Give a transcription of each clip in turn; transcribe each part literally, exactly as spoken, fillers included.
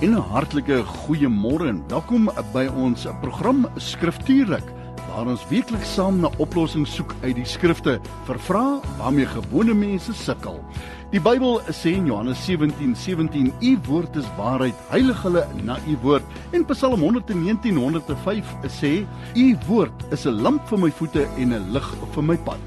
En 'n hartlike goeiemôre en welkom by ons program Skriftuurlik, waar ons weekliks saam na oplossings soek uit die skrifte vir vrae waarmee gewone mense sukkel. Die Bybel sê in Johannes seventeen seventeen, "U woord is waarheid, heilig hulle na u woord." En Psalm one nineteen one oh five sê, "U woord is 'n lamp vir my voete en 'n lig vir my pad."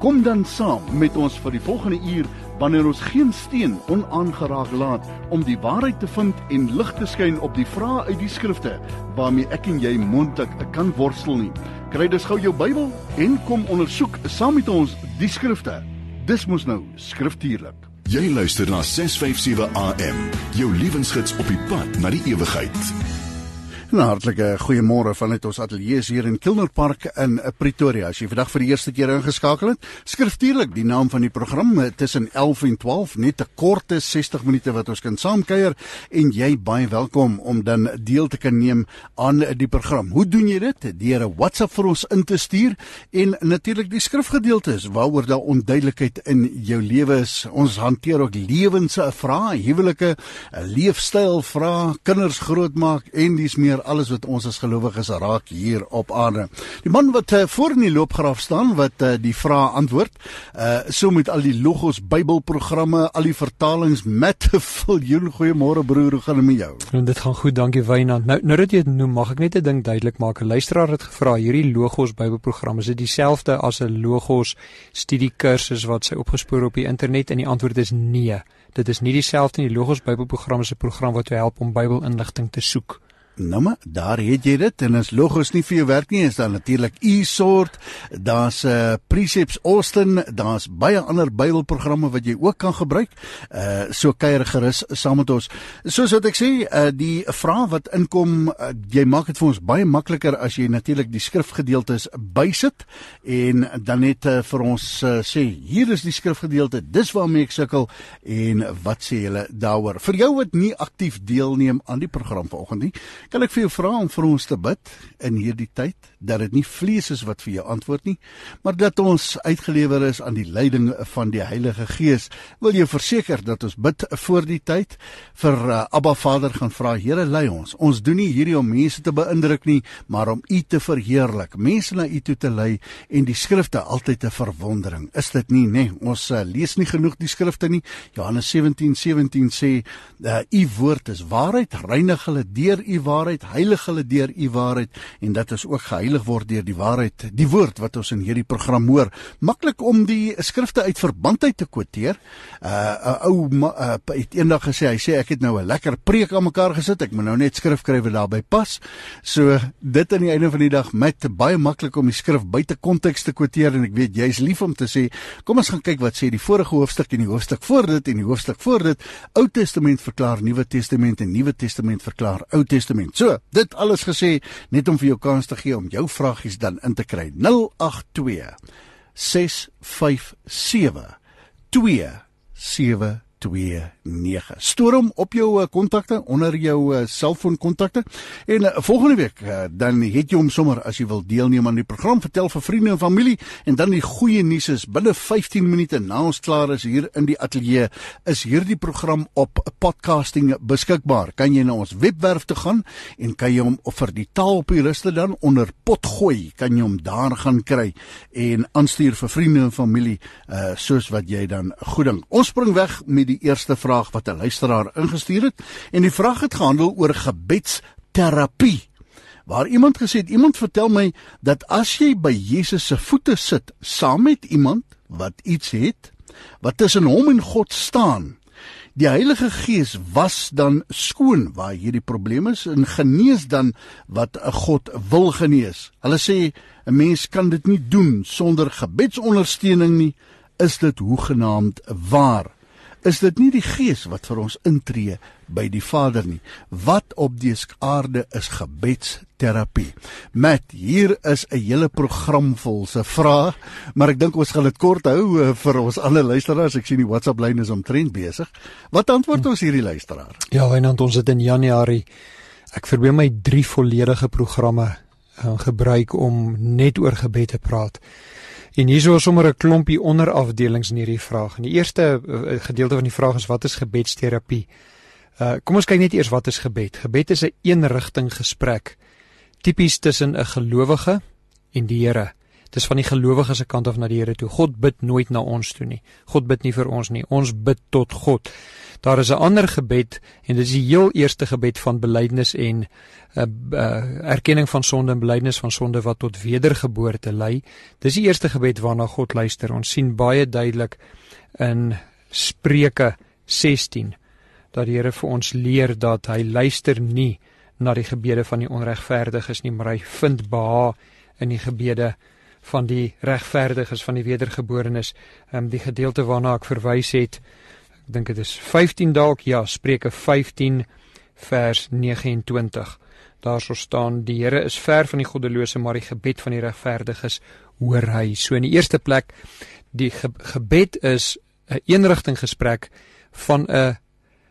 Kom dan saam met ons vir die volgende uur, wanneer ons geen steen onaangeraak laat om die waarheid te vind en lig te skyn op die vrae uit die skrifte waarmee ek en jy mondelik kan worstel nie. Kry dus gou jou Bybel en kom ondersoek saam met ons die skrifte. Dis mos nou skriftuurlik. Jy luister na ses vyf sewe A M, jou lewensgids op die pad na die ewigheid. En hartlike goeiemôre vanuit ons ateljee hier in Kilner Park in Pretoria. As jy vandag vir die eerste keer ingeskakel het, skriftuurlik die naam van die program tussen elf en twaalf, net 'n korte sestig minute wat ons kan saamkuier en jy baie welkom om dan deel te kan neem aan die program. Hoe doen jy dit? Deur 'n WhatsApp vir ons in te stuur en natuurlik die skrifgedeeltes waaroor daar onduidelikheid in jou lewe is. Ons hanteer ook lewensvrae, huwelike, leefstylvrae, kinders grootmaak en dis meer alles wat ons as gelowiges raak hier op aarde. Die man wat uh, voor in die loopgraaf staan, wat uh, die vrae antwoord, uh, so met al die logos, bybelprogramme, al die vertalings, Matt, Viljoen, goeiemôre broer, hoe gaan dit met jou? En dit gaan goed, dankie Wynand. Nou, nou dat jy dit noem, mag ek net 'n ding duidelik maak. 'n Luisteraar het gevra, hierdie logos bybelprogramme, is dit dieselfde as 'n logos studiekursus wat sy opgespoor op die internet? En die antwoord is nee. Dit is nie dieselfde nie. Die logos bybelprogramme is 'n program wat jou help om bybelinligting te soek. Nou maar, daar het jy dit, en as logos nie vir jou werk nie, is daar natuurlik e-soort, daar's uh, Precepts Austin, daar's baie ander bybelprogramme wat jy ook kan gebruik, uh, so kuier gerus saam met ons. Soos wat ek sê, uh, die vraag wat inkom, uh, jy maak dit vir ons baie makliker as jy natuurlik die skrifgedeeltes bysit, en dan net uh, vir ons uh, sê, hier is die skrifgedeelte, dis waarmee ek sukkel, en wat sê julle daaroor? Vir jou wat nie aktief deelneem aan die program vanoggend nie, kan ek vir jou vra om vir ons te bid in hierdie tyd, dat dit nie vlees is wat vir jou antwoord nie, maar dat ons uitgelewer is aan die leiding van die Heilige Gees. Wil jy verseker dat ons bid voor die tyd, vir uh, Abba Vader gaan vra, Here, lei ons. Ons doen nie hierdie om mense te beïndruk nie, maar om U te verheerlik, mense na U toe te lei, en die skrifte altyd 'n verwondering. Is dit nie, nee, ons uh, lees nie genoeg die skrifte nie. Johannes seventeen seventeen sê, uh, U woord is waarheid, reinig hulle deur U waarheid, heilig hulle deur U waarheid, en dat ons ook geheilig word deur die waarheid, die woord wat ons in hierdie program hoor. Maklik om die skrifte uit verband uit te quoteer. 'n uh, ou uh, het eendag gesê, hy sê ek het nou 'n lekker preek aan mekaar gesit, ek moet nou net skrif skryf wat daarby pas. So dit aan die einde van die dag, met baie maklik om die skrif buite konteks te quoteer, en ek weet jy is lief om te sê, kom ons gaan kyk wat sê die vorige hoofstuk en die hoofstuk voor dit en die hoofstuk voor dit. Ou Testament verklaar Nuwe Testament en Nuwe Testament verklaar Ou Testament. So, dit alles gesê, net om vir jou kans te gee om jou vragies dan in te kry. nul agt twee ses vyf sewe twee sewe twee nege. Stoor hom op jou kontakte, onder jou selfoonkontakte, en uh, volgende week, uh, dan het jy hom sommer, as jy wil deelneem aan die program, vertel vir vriende en familie, en dan die goeie nuus is, binne vyftien minute na ons klaar is hier in die ateljee, is hier die program op podcasting beskikbaar. Kan jy na ons webwerf toe gaan, en kan jy hom vir die taal op die liste dan, onder potgooi, kan jy hom daar gaan kry, en aanstuur vir vriende en familie, uh, soos wat jy dan goed dink. Ons spring weg met die eerste vraag wat 'n luisteraar ingestuur het, en die vraag het gehandel oor gebedsterapie, waar iemand gesê het, iemand vertel my dat as jy by Jesus se voete sit, saam met iemand wat iets het, wat tussen hom en God staan, die Heilige Gees was dan skoon waar hierdie probleem is, en genees dan wat God wil genees. Hulle sê, 'n mens kan dit nie doen sonder gebedsondersteuning nie, is dit hoegenaamd waar? Is dit nie die Gees wat vir ons intree by die Vader nie? Wat op die aarde is gebedsterapie? Matt, hier is 'n hele program vol se vrae, maar ek dink ons gaan dit kort hou vir ons alle luisteraars. Ek sien die WhatsApp-lyn is omtrent besig. Wat antwoord ons hierdie luisteraar? Ja, Wynand, ons het in Januarie, ek verbeel my drie volledige programme uh, gebruik om net oor gebed te praat. En hier is sommer 'n klompie onderafdelings in hierdie vraag. En die eerste gedeelte van die vraag is, wat is gebedsterapie? Uh, kom ons kyk net eers wat is gebed. Gebed is 'n eenrigting gesprek, tipies tussen 'n gelowige en die Here. Dis van die gelowige se kant af na die Here toe. God bid nooit na ons toe nie. God bid nie vir ons nie. Ons bid tot God. Daar is 'n ander gebed en dit is die heel eerste gebed van belydenis en uh, uh, erkenning van sonde en belydenis van sonde wat tot wedergeboorte lei. Dis die eerste gebed waarna God luister. Ons sien baie duidelik in Spreuke sestien dat die Here vir ons leer dat hy luister nie na die gebede van die onregverdiges nie, maar hy vind behae in die gebede van die regverdiges, van die wedergeborenes. Um, die gedeelte waarna ek verwys het, ek dink dit is vyftien dalk, ja, Spreuke vyftien vers vyf-nege. Daar sou staan, die Here is ver van die goddelose, maar die gebed van die regverdiges hoor hy. So in die eerste plek, die ge gebed is 'n eenrigting gesprek van 'n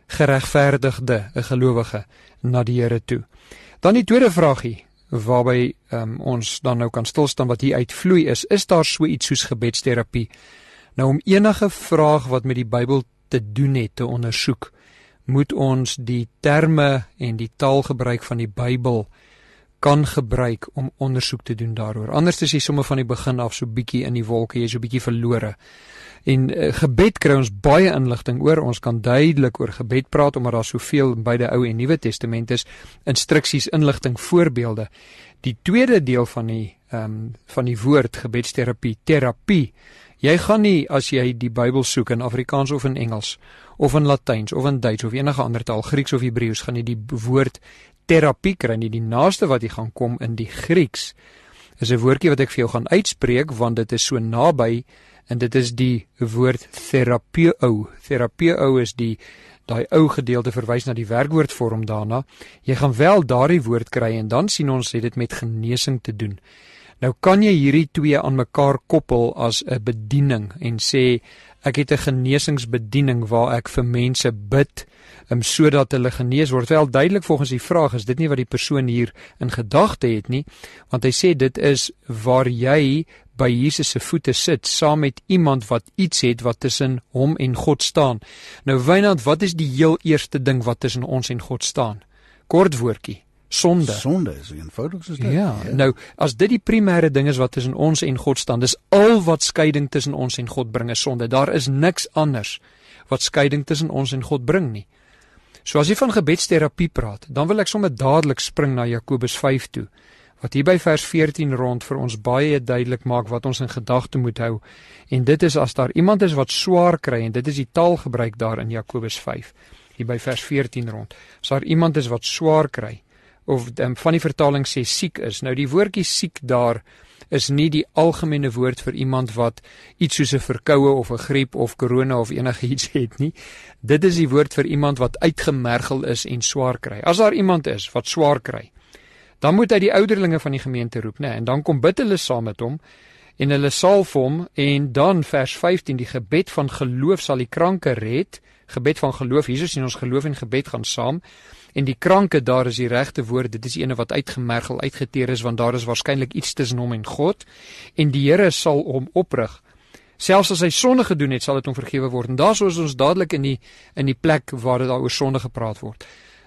geregverdigde, 'n gelowige na die Here toe. Dan die tweede vraagie waarby um, ons dan nou kan stilstaan wat hier uitvloei is, is daar so iets soos gebedsterapie? Nou, om enige vraag wat met die Bybel te doen het te ondersoek, moet ons die terme en die taalgebruik van die Bybel kan gebruik om ondersoek te doen daaroor. Anders is jy sommer van die begin af so bietjie in die wolke, jy is so bietjie verlore. En uh, gebed kry ons baie inligting oor. Ons kan duidelik oor gebed praat, omdat daar soveel by die Ou en Nuwe Testament is, instruksies, inligting, voorbeelde. Die tweede deel van die um, van die woord gebedsterapie, terapie. Jy gaan nie, as jy die Bybel soek in Afrikaans of in Engels, of in Latyns, of in Duits, of enige ander taal, Grieks of Hebreëus, gaan jy die woord terapie kry nie. Die naaste wat jy gaan kom in die Grieks, is 'n woordjie wat ek vir jou gaan uitspreek, want dit is so naby. En dit is die woord therapeou. Therapeou is die daai ou gedeelte verwys na die werkwoordvorm daarna. Jy gaan wel daardie woord kry en dan sien ons het dit met genesing te doen. Nou kan jy hierdie twee aan mekaar koppel as 'n bediening en sê ek het 'n genesingsbediening waar ek vir mense bid um, sodat hulle genees word. Wel duidelik volgens die vraag is dit nie wat die persoon hier in gedagte het nie, want hy sê dit is waar jy by Jesus se voete sit, saam met iemand wat iets het wat tussen hom en God staan. Nou Wynand, wat is die heel eerste ding wat tussen ons en God staan? Kort woordjie, sonde. Sonde is eenvoudig soos dit. Ja, ja, nou as dit die primêre ding is wat tussen ons en God staan, dis al wat skeiding tussen ons en God bring is sonde. Daar is niks anders wat skeiding tussen ons en God bring nie. So as jy van gebedsterapie praat, dan wil ek sommer dadelik spring na Jakobus vyf toe, wat hier by vers veertien rond vir ons baie duidelik maak wat ons in gedagte moet hou. En dit is as daar iemand is wat swaar kry, en dit is die taalgebruik daar in Jakobus vyf, hier by vers veertien rond. As daar iemand is wat swaar kry, of um, van die vertaling sê siek is. Nou die woordjie siek daar is nie die algemene woord vir iemand wat iets soos 'n verkoue of 'n griep of korona of enige iets het nie. Dit is die woord vir iemand wat uitgemergel is en swaar kry. As daar iemand is wat swaar kry, dan moet hy die ouderlinge van die gemeente roep, né? En dan kom bid hulle saam met hom, en hulle salf hom, en dan vers vyftien, die gebed van geloof sal die kranke red, gebed van geloof, Jesus sien ons geloof en gebed gaan saam, en die kranke, daar is die regte woord, dit is die ene wat uitgemergel, uitgeteer is, want daar is waarskynlik iets tussen hom en God, en die Here sal hom oprig. Selfs as hy sonde gedoen het, sal dit hom vergewe word, en daar is ons dadelik in die, in die plek waar dit daar oor sonde gepraat word.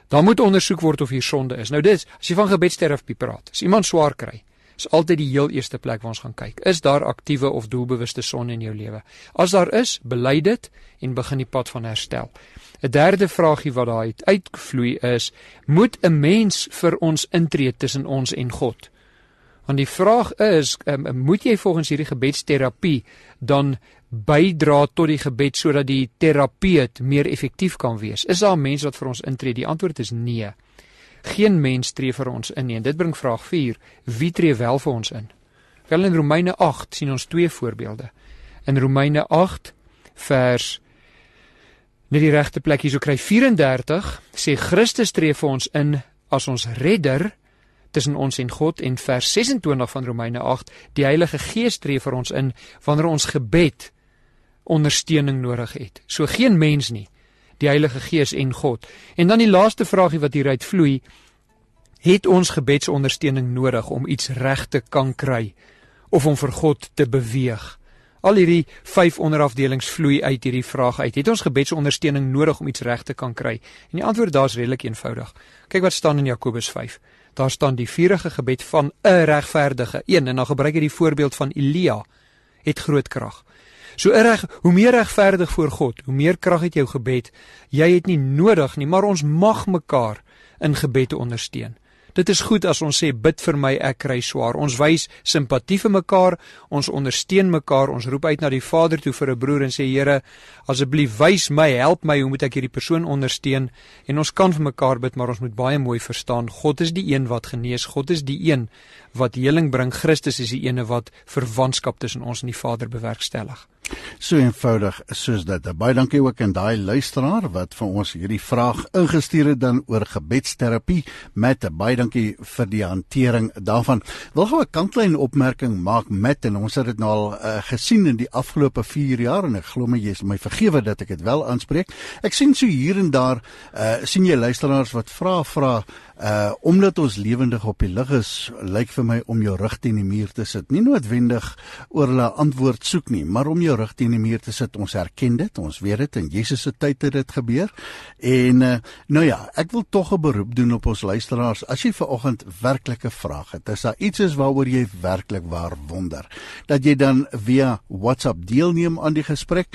Dan moet ondersoek word of hier sonde is. Nou dis, as jy van gebedsterapie praat, as iemand swaar kry, is altyd die heel eerste plek waar ons gaan kyk. Is daar aktiewe of doelbewuste sonde in jou lewe? As daar is, bely dit en begin die pad van herstel. 'n Derde vraagie wat daar uitvloei is, moet 'n mens vir ons intree tussen ons en God? Want die vraag is, um, moet jy volgens hierdie gebedsterapie dan bydra tot die gebed sodat die terapeut meer effektief kan wees? Is daar mense wat vir ons intree? Die antwoord is nee. Geen mens tree vir ons in nie. En dit bring vraag vier, wie tree wel vir ons in? Wel in Romeine agt sien ons twee voorbeelde. In Romeine agt vers net die regte plek hierso kry vyf-en-dertig sê Christus tree vir ons in as ons redder tussen ons en God, en vers ses-en-twintig van Romeine agt, die Heilige Gees tree vir ons in wanneer ons gebed ondersteuning nodig het. So geen mens nie, die Heilige Gees en God. En dan die laaste vraagie wat hieruit vloei, het ons gebedsondersteuning nodig om iets reg te kan kry of om vir God te beweeg? Al hierdie vyf onderafdelings vloei uit hierdie vraag uit. Het ons gebedsondersteuning nodig om iets reg te kan kry? En die antwoord daar is redelik eenvoudig. Kyk wat staan in Jakobus vyf. Daar staan die vurige gebed van 'n regverdige. Een, en dan gebruik hy die voorbeeld van Elia, het groot krag. So reg, hoe meer regverdig voor God, hoe meer krag het jou gebed. Jy het nie nodig nie, maar ons mag mekaar in gebed ondersteun. Dit is goed as ons sê, bid vir my, ek kry swaar. Ons wys simpatie vir mekaar, ons ondersteun mekaar, ons roep uit na die Vader toe vir 'n broer en sê, Here, asseblief wys my, help my, hoe moet ek hierdie persoon ondersteun? En ons kan vir mekaar bid, maar ons moet baie mooi verstaan, God is die een wat genees, God is die een wat heling bring, Christus is die ene wat verwantskap tussen ons en die Vader bewerkstellig. So eenvoudig soos dit. Baie dankie ook aan daai luisteraar wat vir ons hierdie vraag ingestuur het dan oor gebedsterapie. Matt, baie dankie vir die hantering daarvan. Wil gou 'n kantlyn opmerking maak, Matt, en ons het dit nou al uh, gesien in die afgelope vier jaar en ek glo my jy is my vergewe dat ek dit wel aanspreek. Ek sien so hier en daar uh, sien jy luisteraars wat vra vra uh, omdat ons lewendig op die lig is, lyk vir my om jou rug teen die muur te sit. Nie noodwendig oor hulle antwoord soek nie, maar om jou rug teen die muur te sit. Ons herken dit, ons weet dit, in Jesus se tyd het dit gebeur. En uh, nou ja, ek wil tog 'n beroep doen op ons luisteraars. As jy vanoggend werklike vrae het, as daar iets is waaroor jy werklik waar wonder, dat jy dan via WhatsApp deelneem aan die gesprek.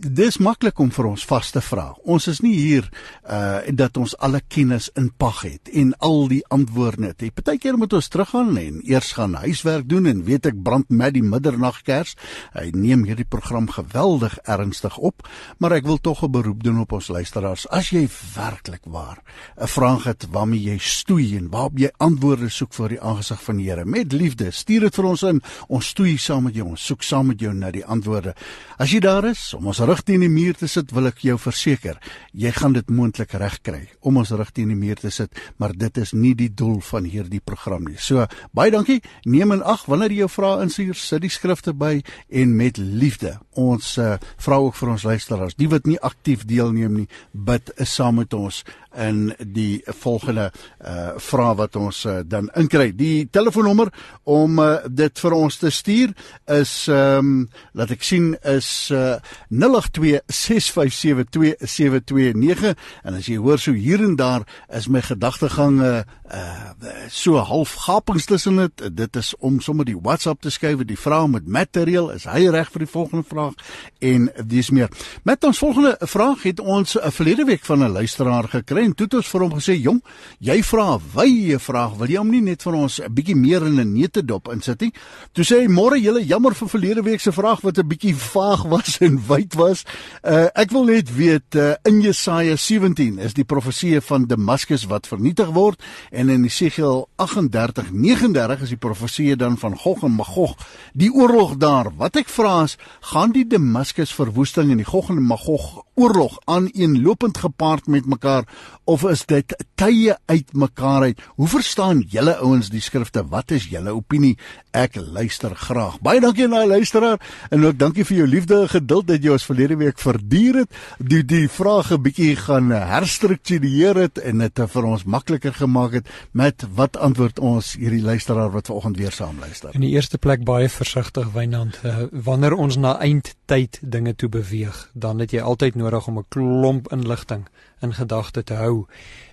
Dis maklik om vir ons vas te vra. Ons is nie hier uh, dat ons alle kennis in pag het en al die antwoorde het. Partykeer moet ons teruggaan en eers gaan huiswerk doen en weet ek brand met die middernagkers. Hy neem hierdie program geweldig ernstig op, maar ek wil tog 'n beroep doen op ons luisteraars. As jy werklik waar 'n vraag het waarmee jy stoei en waarop jy antwoorde soek voor die aangesig van die Here, met liefde, stuur dit vir ons in. Ons stoei saam met jou, ons soek saam met jou na die antwoorde. As jy daar is, om ons rug teen die muur te sit, wil ek jou verseker, jy gaan dit moontlik reg kry, om ons rug teen die muur te sit, maar dit is nie die doel van hierdie program nie. So, baie dankie, neem in ag, wanneer jy jou vrae instuur, sit die skrifte by, en met liefde, ons uh, vra ook vir ons luisteraars, die wat nie aktief deelneem nie, bid is saam met ons, in die volgende uh, vraag wat ons uh, dan inkry. Die telefoonnommer om uh, dit vir ons te stuur is, um, laat ek sien, is uh, nul agt twee ses vyf sewe twee sewe twee nege, en as jy hoor so hier en daar is my gedagtegang uh, uh, so half gapings tussen dit, dit is om sommer die WhatsApp te skuif, die vraag met materiaal, is hy reg vir die volgende vraag, en dis meer. Met ons volgende vraag het ons uh, verlede week van 'n luisteraar gekry, en toe het ons vir hom gesê, jong, jy vra, wye vraag, wil jy hom nie net vir ons 'n bietjie meer in 'n netedop insit nie? Toe sê hy, môre julle, jammer vir verlede week se vraag, wat 'n bietjie vaag was en wyd was. Uh, ek wil net weet, uh, in Jesaja sewentien is die profesie van Damaskus wat vernietig word, en in Esegiel agt en dertig, nege en dertig is die profesie dan van Gog en Magog, die oorlog daar. Wat ek vra is, gaan die Damaskus verwoesting en die Gog en Magog oorlog aaneenlopend gepaard met mekaar, of is dit tye uit mekaar uit? Hoe verstaan julle ouens die skrifte? Wat is julle opinie? Ek luister graag. Baie dankie aan die luisteraar, en ook dankie vir jou liefde en geduld dat jy ons verlede week verduur het, die die vraag 'n bietjie gaan herstruktureer het, en dit vir ons makliker gemaak het. Met wat antwoord ons hierdie luisteraar wat vanoggend weer saam luister? In die eerste plek baie versigtig, Wynand, uh, wanneer ons na eindtyd dinge toe beweeg, dan het jy altyd nodig om 'n klomp inligting in gedagte te hou.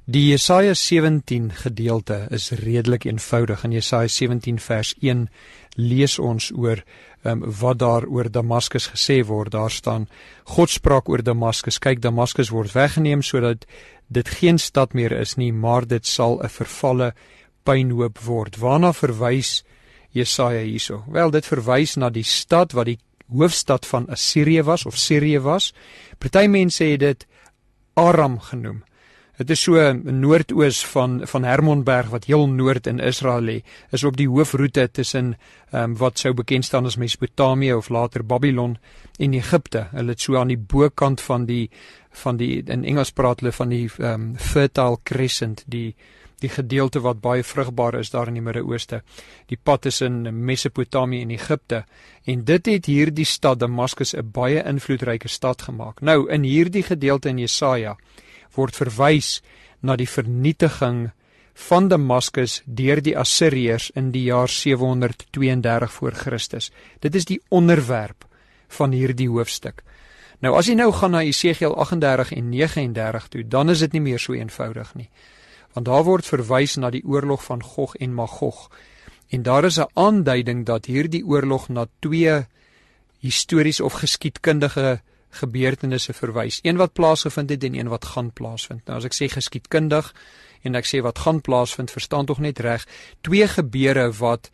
Die Jesaja sewentien gedeelte is redelik eenvoudig. In Jesaja sewentien vers een lees ons oor um, wat daar oor Damaskus gesê word. Daar staan, God spraak oor Damaskus, kyk, Damaskus word weggeneem sodat dit geen stad meer is nie, maar dit sal 'n vervalle puinhoop word. Waarna verwys Jesaja hierso? Wel, dit verwys na die stad wat die hoofstad van Assirië was, of Sirië was. Party mense het dit Aram genoem. Dit is so noordoos van, van Hermonberg, wat heel noord in Israel lê, is op die hoofroete tussen um, wat sou bekend staan as Mesopotamië of later Babylon en Egipte. Hulle het so aan die bokant van die, van die, in Engels praat hulle van die um, Fertile Crescent, die die gedeelte wat baie vrugbaar is daar in die Midde-Ooste, die pad is in Mesopotamië en Egipte, en dit het hierdie stad Damaskus 'n baie invloedryke stad gemaak. Nou, in hierdie gedeelte in Jesaja word verwys na die vernietiging van Damaskus deur die Assiriërs in die jaar sewe honderd tweeëndertig voor Christus. Dit is die onderwerp van hierdie hoofstuk. Nou as jy nou gaan na Esegiel agt en dertig en nege en dertig toe, dan is dit nie meer so eenvoudig nie. Want daar word verwys na die oorlog van Gog en Magog. En daar is 'n aanduiding dat hierdie oorlog na twee histories of geskiedkundige gebeurtenisse verwys. Een wat plaasgevind het en een wat gaan plaasvind. Nou as ek sê geskiedkundig en ek sê wat gaan plaasvind, verstaan tog net reg. Twee gebeure wat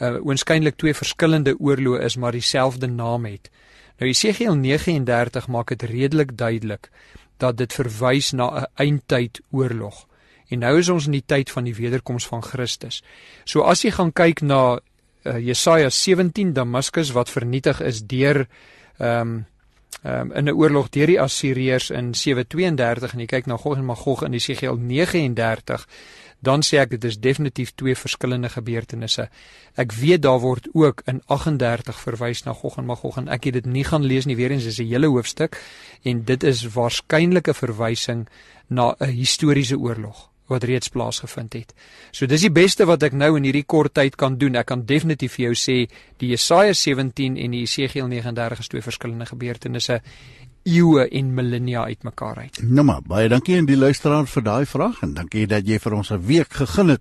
uh, oënskynlik twee verskillende oorloë is, maar dieselfde naam het. Nou Esegiel agt en dertig maak dit redelik duidelik dat dit verwys na 'n eindtyd oorlog. En nou is ons in die tyd van die wederkoms van Christus. So as jy gaan kyk na uh, Jesaja sewentien, Damaskus wat vernietig is deur um, um, in 'n oorlog deur die Assiriërs in sewe-tweeëndertig en jy kyk na Gog en Magog in Esegiel agt en dertig, dan sê ek dit is definitief twee verskillende gebeurtenisse. Ek weet daar word ook in agt en dertig verwys na Gog en Magog en ek het dit nie gaan lees nie, weer eens is 'n hele hoofstuk en dit is waarskynlike verwysing na 'n historiese oorlog wat reeds plaasgevind het. So dis die beste wat ek nou in hierdie kort tyd kan doen. Ek kan definitief vir jou sê die Jesaja sewentien en die Esegiel agt en dertig is twee verskillende gebeurtenisse, eeue en millennia uit mekaar uit. Nou maar, baie dankie aan die luisteraar vir daai vraag en dankie dat jy vir ons 'n week gegeen het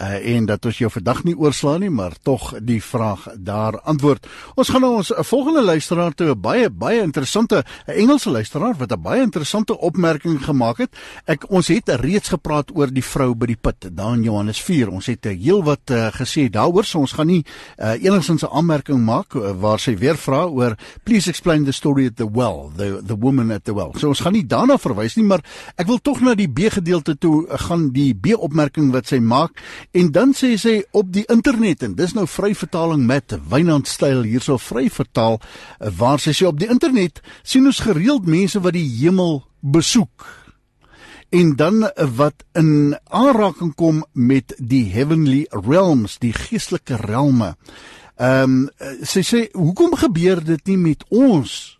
uh, en dat ons jou vandag nie oorslaan nie, maar tog die vraag daar antwoord. Ons gaan nou ons volgende luisteraar toe, 'n baie baie interessante Engelse luisteraar wat 'n baie interessante opmerking gemaak het. Ek ons het reeds gepraat oor die vrou by die put, daar in Johannes vier. Ons het heel wat uh, gesê daaroor, so ons gaan nie uh, enigstens 'n aanmerking maak uh, waar sy weer vra oor please explain the story at the well, the the woman at the well. So ons gaan nie daarna verwys nie, maar ek wil tog na die B-gedeelte toe gaan, die B-opmerking wat sy maak, en dan sê sy op die internet, en dis nou vry vertaling met Wynand styl, hier so vry vertaal, waar sy sê op die internet, sien ons gereeld mense wat die hemel besoek, en dan wat in aanraking kom met die heavenly realms, die geestelike realme. Um, sy sê, hoekom gebeur dit nie met ons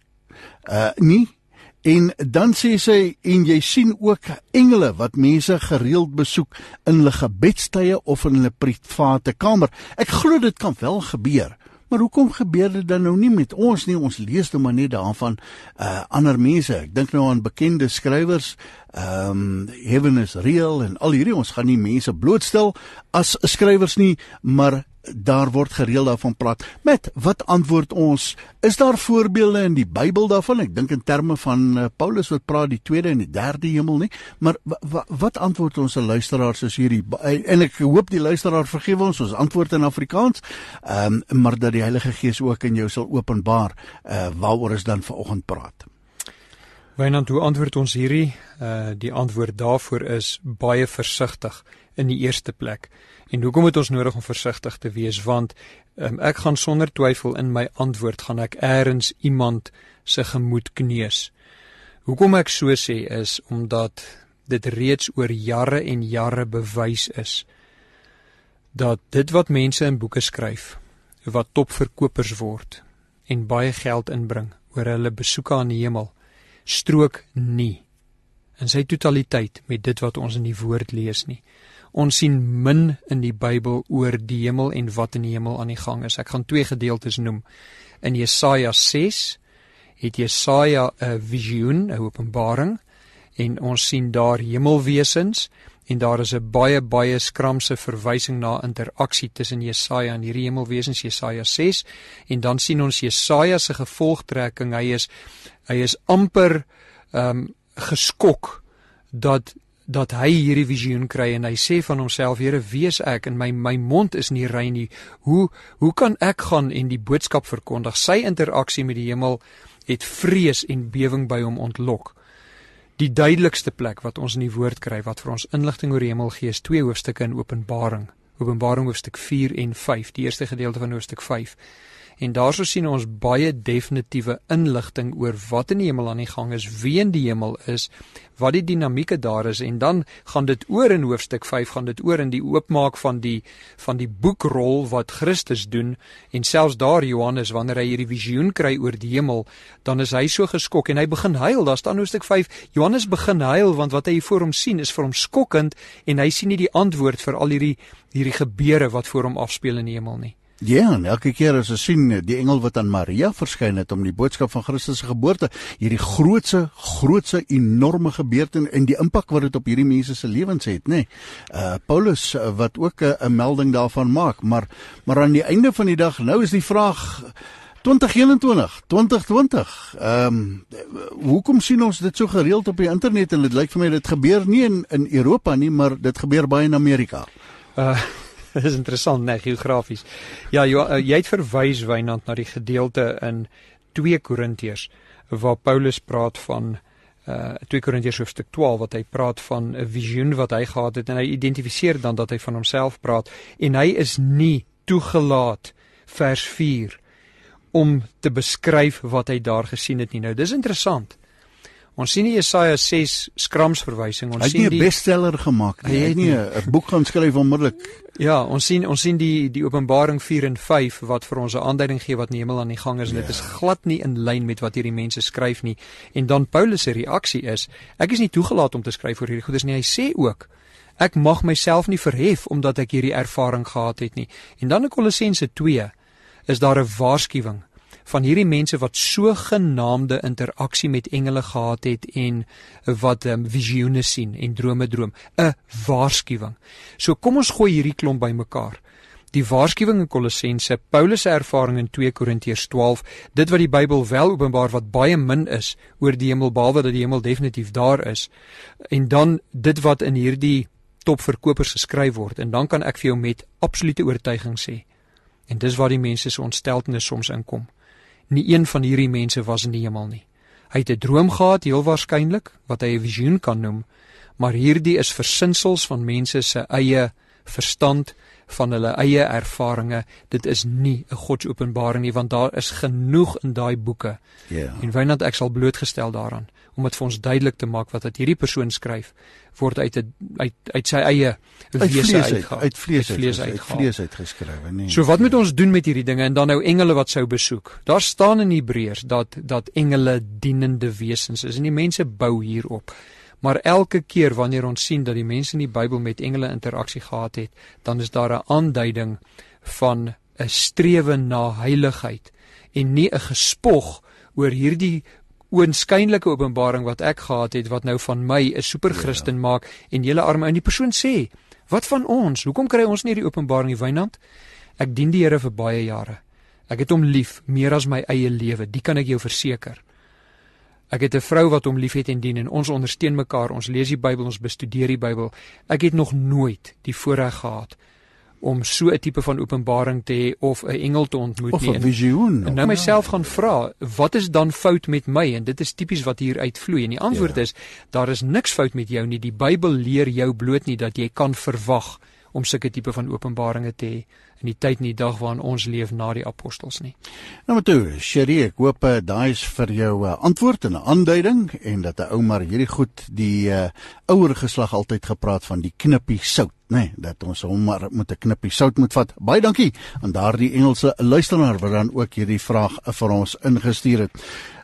Uh, nie, en dan sê sy, en jy sien ook engele wat mense gereeld besoek in hulle gebedstye of in hulle private kamer. Ek glo dit kan wel gebeur, maar hoekom gebeur dit dan nou nie met ons nie? Ons lees nou maar net daarvan uh, ander mense. Ek dink nou aan bekende skrywers, um, Heaven is Real en al hierdie, ons gaan nie mense blootstel as skrywers nie, maar daar word gereeld daarvan praat. Met, wat antwoord ons? Is daar voorbeelde in die Bybel daarvan? Ek dink in terme van uh, Paulus wat praat die tweede en die derde hemel nie, maar wat antwoord ons luisteraars is hierdie? En ek hoop die luisteraar vergewe ons, ons antwoord in Afrikaans, um, maar dat die Heilige Gees ook in jou sal openbaar, uh, waaroor is dan vanoggend praat. Wynand, hoe antwoord ons hierdie? Uh, die antwoord daarvoor is baie versigtig in die eerste plek. En hoekom het ons nodig om versigtig te wees? Want um, ek gaan sonder twyfel in my antwoord, gaan ek ergens iemand se gemoed kneus. Hoekom ek so sê is, omdat dit reeds oor jare en jare bewys is, dat dit wat mense in boeke skryf, wat topverkopers word, en baie geld inbring, oor hulle besoeke aan die hemel, strook nie, in sy totaliteit, met dit wat ons in die woord lees nie. Ons sien min in die Bybel oor die hemel en wat in die hemel aan die gang is. Ek gaan twee gedeeltes noem. In Jesaja ses het Jesaja 'n visioen, 'n openbaring, en ons sien daar hemelwesens, en daar is 'n baie, baie skramse verwysing na interaksie tussen Jesaja en hierdie hemelwesens, Jesaja ses, en dan sien ons Jesaja se gevolgtrekking, hy is, hy is amper um, geskok dat dat hy hierdie visioen kry en hy sê van homself, Here, wees ek, en my, my mond is nie rein nie, hoe, hoe kan ek gaan en die boodskap verkondig? Sy interaksie met die hemel het vrees en bewering by hom ontlok. Die duidelikste plek wat ons in die woord kry, wat vir ons inligting oor die hemel gee, is twee hoofstukke in Openbaring. Openbaring hoofstuk vier en vyf, die eerste gedeelte van hoofstuk vyf. En daarso sien ons baie definitiewe inligting oor wat in die hemel aan die gang is, wie in die hemel is, wat die dinamieke daar is, en dan gaan dit oor in hoofstuk vyf, gaan dit oor in die oopmaak van die, van die boekrol wat Christus doen, en selfs daar Johannes, wanneer hy hierdie visioen kry oor die hemel, dan is hy so geskok, en hy begin huil, daar staan hoofstuk vyf, Johannes begin huil, want wat hy voor hom sien is vir hom skokkend, en hy sien nie die antwoord vir al hierdie, hierdie gebeure wat voor hom afspeel in die hemel nie. Ja, en elke keer as ons sien die engel wat aan Maria verskyn het om die boodskap van Christus se geboorte, hierdie grootse, grootse, enorme gebeurte en die impak wat dit op hierdie mense se lewens het, nê. Nee. Uh, Paulus wat ook 'n melding daarvan maak, maar maar aan die einde van die dag, nou is die vraag twintig eenentwintig, twintig twintig. Ehm um, hoekom sien ons dit so gereeld op die internet en dit lyk vir my dit gebeur nie in in Europa nie, maar dit gebeur baie in Amerika. Uh Dit is interessant, nee, geografies. Ja, jy het verwys, Wynand, na die gedeelte in twee Korintiërs, waar Paulus praat van, uh, twee Korintiërs hoofstuk twaalf, wat hy praat van 'n visioen wat hy gehad het, en hy identifiseer dan dat hy van homself praat, en hy is nie toegelaat, vers vier, om te beskryf wat hy daar gesien het nie. Nou, dit is interessant. Ons sien die Jesaja ses skramsverwysing. Ons hy het sien nie 'n bestseller gemaak nie. Hy het nie 'n boek gaan skryf onmiddellik. Ja, ons sien ons sien die die Openbaring vier en vyf wat vir ons 'n aanduiding gee wat in die hemel aan die gang is. Ja. En dit is glad nie in lyn met wat hierdie mense skryf nie. En dan Paulus se reaksie is: ek is nie toegelaat om te skryf oor hierdie goeders nie. Hy sê ook: ek mag myself nie verhef omdat ek hierdie ervaring gehad het nie. En dan in Kolossense twee is daar 'n waarskuwing van hierdie mense wat sogenaamde interaksie met engele gehad het en wat um, visioene sien en drome droom, 'n waarskuwing. So kom ons gooi hierdie klomp bymekaar. Die waarskuwing in Kolossense, Paulus se ervaring in twee Korintiërs twaalf, dit wat die Bybel wel openbaar wat baie min is oor die hemel, behalwe dat die hemel definitief daar is. En dan dit wat in hierdie topverkopers geskryf word, en dan kan ek vir jou met absolute oortuiging sê. En dis waar die mense se ontsteltenis soms inkom. Nie een van hierdie mense was in die hemel nie. Hy het 'n droom gehad, heel waarskynlik, wat hy 'n visioen kan noem, maar hierdie is versinsels van mense se eie verstand, van hulle eie ervarings. Dit is nie 'n godsopenbaring nie, want daar is genoeg in daai boeke. Yeah. En Wynand, ek sal blootgestel daaraan, om dit vir ons duidelik te maak wat dat hierdie persoon skryf, word uit, die, uit, uit sy eie wese uitgehaal. Uit vlees uit, uitgeskrywe. Nee. So wat moet ons doen met hierdie dinge, en dan nou engele wat sou besoek? Daar staan in Hebreërs dat, dat engele dienende wesens is, en die mense bou hierop. Maar elke keer wanneer ons sien dat die mense in die Bybel met engele interaksie gehad het, dan is daar 'n aanduiding van 'n strewe na heiligheid en nie 'n gespog oor hierdie oënskynlike openbaring wat ek gehad het, wat nou van my 'n superchristen ja. maak en hele arme. En die persoon sê, wat van ons? Hoekom kry ons nie die openbaring nie, Wynand? Ek dien die Here vir baie jare. Ek het hom lief, meer as my eie lewe. Die kan ek jou verseker. Ek het 'n vrou wat hom liefhet en dien, en ons ondersteun mekaar, ons lees die Bybel, ons bestudeer die Bybel. Ek het nog nooit die voorreg gehad om so 'n tipe van openbaring te hê of 'n engel te ontmoet of nie. Of 'n visioen. En nou myself gaan vra, wat is dan fout met my? En dit is tipies wat hier uitvloei. En die antwoord ja. is, daar is niks fout met jou nie. Die Bybel leer jou bloot nie dat jy kan verwag om sulke tipe van openbaringe te hê in die tyd en die dag waarin ons leef na die apostels nie. Nou maar toe, Sherry, ek hoop uh, daai is vir jou uh, antwoord en 'n aanduiding, en dat 'n ou maar hierdie goed die uh, ouer geslag altyd gepraat van die knippie sout, nee, dat ons hom maar met 'n knippie sout moet vat. Baie dankie aan daardie Engelse luisteraar wat dan ook hierdie vraag uh, vir ons ingestuur het.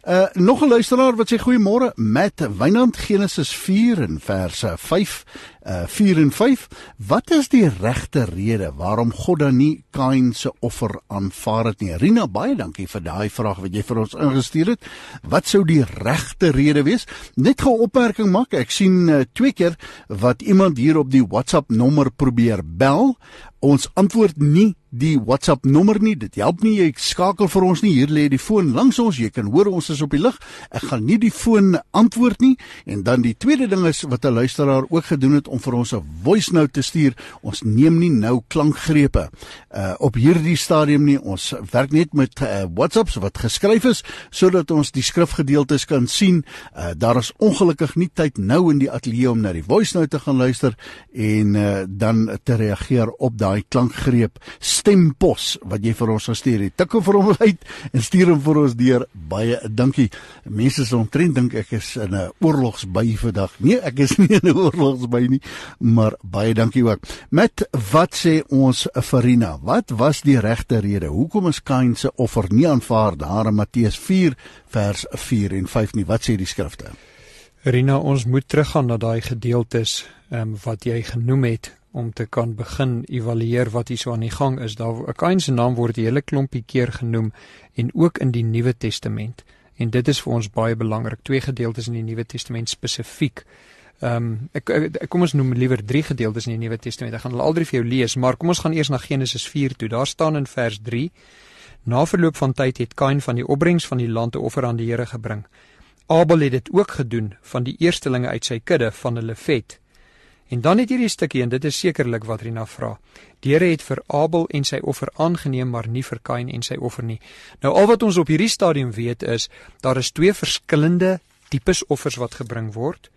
Uh, nog 'n luisteraar wat sê goeiemôre, Matt Wynand, Genesis vier en verse vyf, uh, vier en vyf. Wat is die regte rede waarom God dan nie Kain se offer aanvaar het nie? Rina, baie dankie vir daai vraag wat jy vir ons ingestuur het. Wat sou die regte rede wees? Net gou 'n opmerking maak. Ek sien uh, twee keer wat iemand hier op die WhatsApp nommer probeer bel. Ons antwoord nie die WhatsApp nommer nie, dit help nie, jy skakel vir ons nie, hier lê die foon langs ons, jy kan hoor ons is op die lig, ek gaan nie die foon antwoord nie. En dan die tweede ding is, wat 'n luisteraar ook gedoen het, om vir ons 'n voice note te stuur, ons neem nie nou klankgrepe uh, op hierdie stadium nie, ons werk net met uh, WhatsApps wat geskryf is, sodat ons die skrifgedeeltes kan sien. uh, daar is ongelukkig nie tyd nou in die ateljee om na die voice note te gaan luister, en uh, dan te reageer op daai klankgreep, stempos wat jy vir ons gestuur het. Tik hom vir hom uit en stuur hom vir ons deur. Baie dankie. Mense sal omtrent dink ek is in 'n oorlogsby vandag. Nee, ek is nie in 'n oorlogsby nie, maar baie dankie ook. Met wat sê ons vir Rina? Wat was die regte rede? Hoekom is Kain se offer nie aanvaar daar in Matteus vier vers vier en vyf nie? Wat sê die skrifte? Rina, ons moet teruggaan na daai gedeeltes um, wat jy genoem het, om te kan begin evalueer wat hier so aan die gang is. Daar, Kain se naam word die hele klompie keer genoem, en ook in die Nuwe Testament. En dit is vir ons baie belangrik. Twee gedeeltes in die Nuwe Testament spesifiek. Um, ek, ek, kom ons noem liewer drie gedeeltes in die Nuwe Testament. Ek gaan hulle al drie vir jou lees, maar kom ons gaan eers na Genesis vier toe. Daar staan in vers drie, na verloop van tyd het Kain van die opbrengs van die land 'n offer aan die Here gebring. Abel het dit ook gedoen van die eerstelinge uit sy kudde van hulle vet. En dan het hierdie stukkie, en dit is sekerlik wat Rina vra. Die Here het vir Abel en sy offer aangeneem, maar nie vir Kain en sy offer nie. Nou al wat ons op hierdie stadium weet is, daar is twee verskillende tipes offers wat gebring word.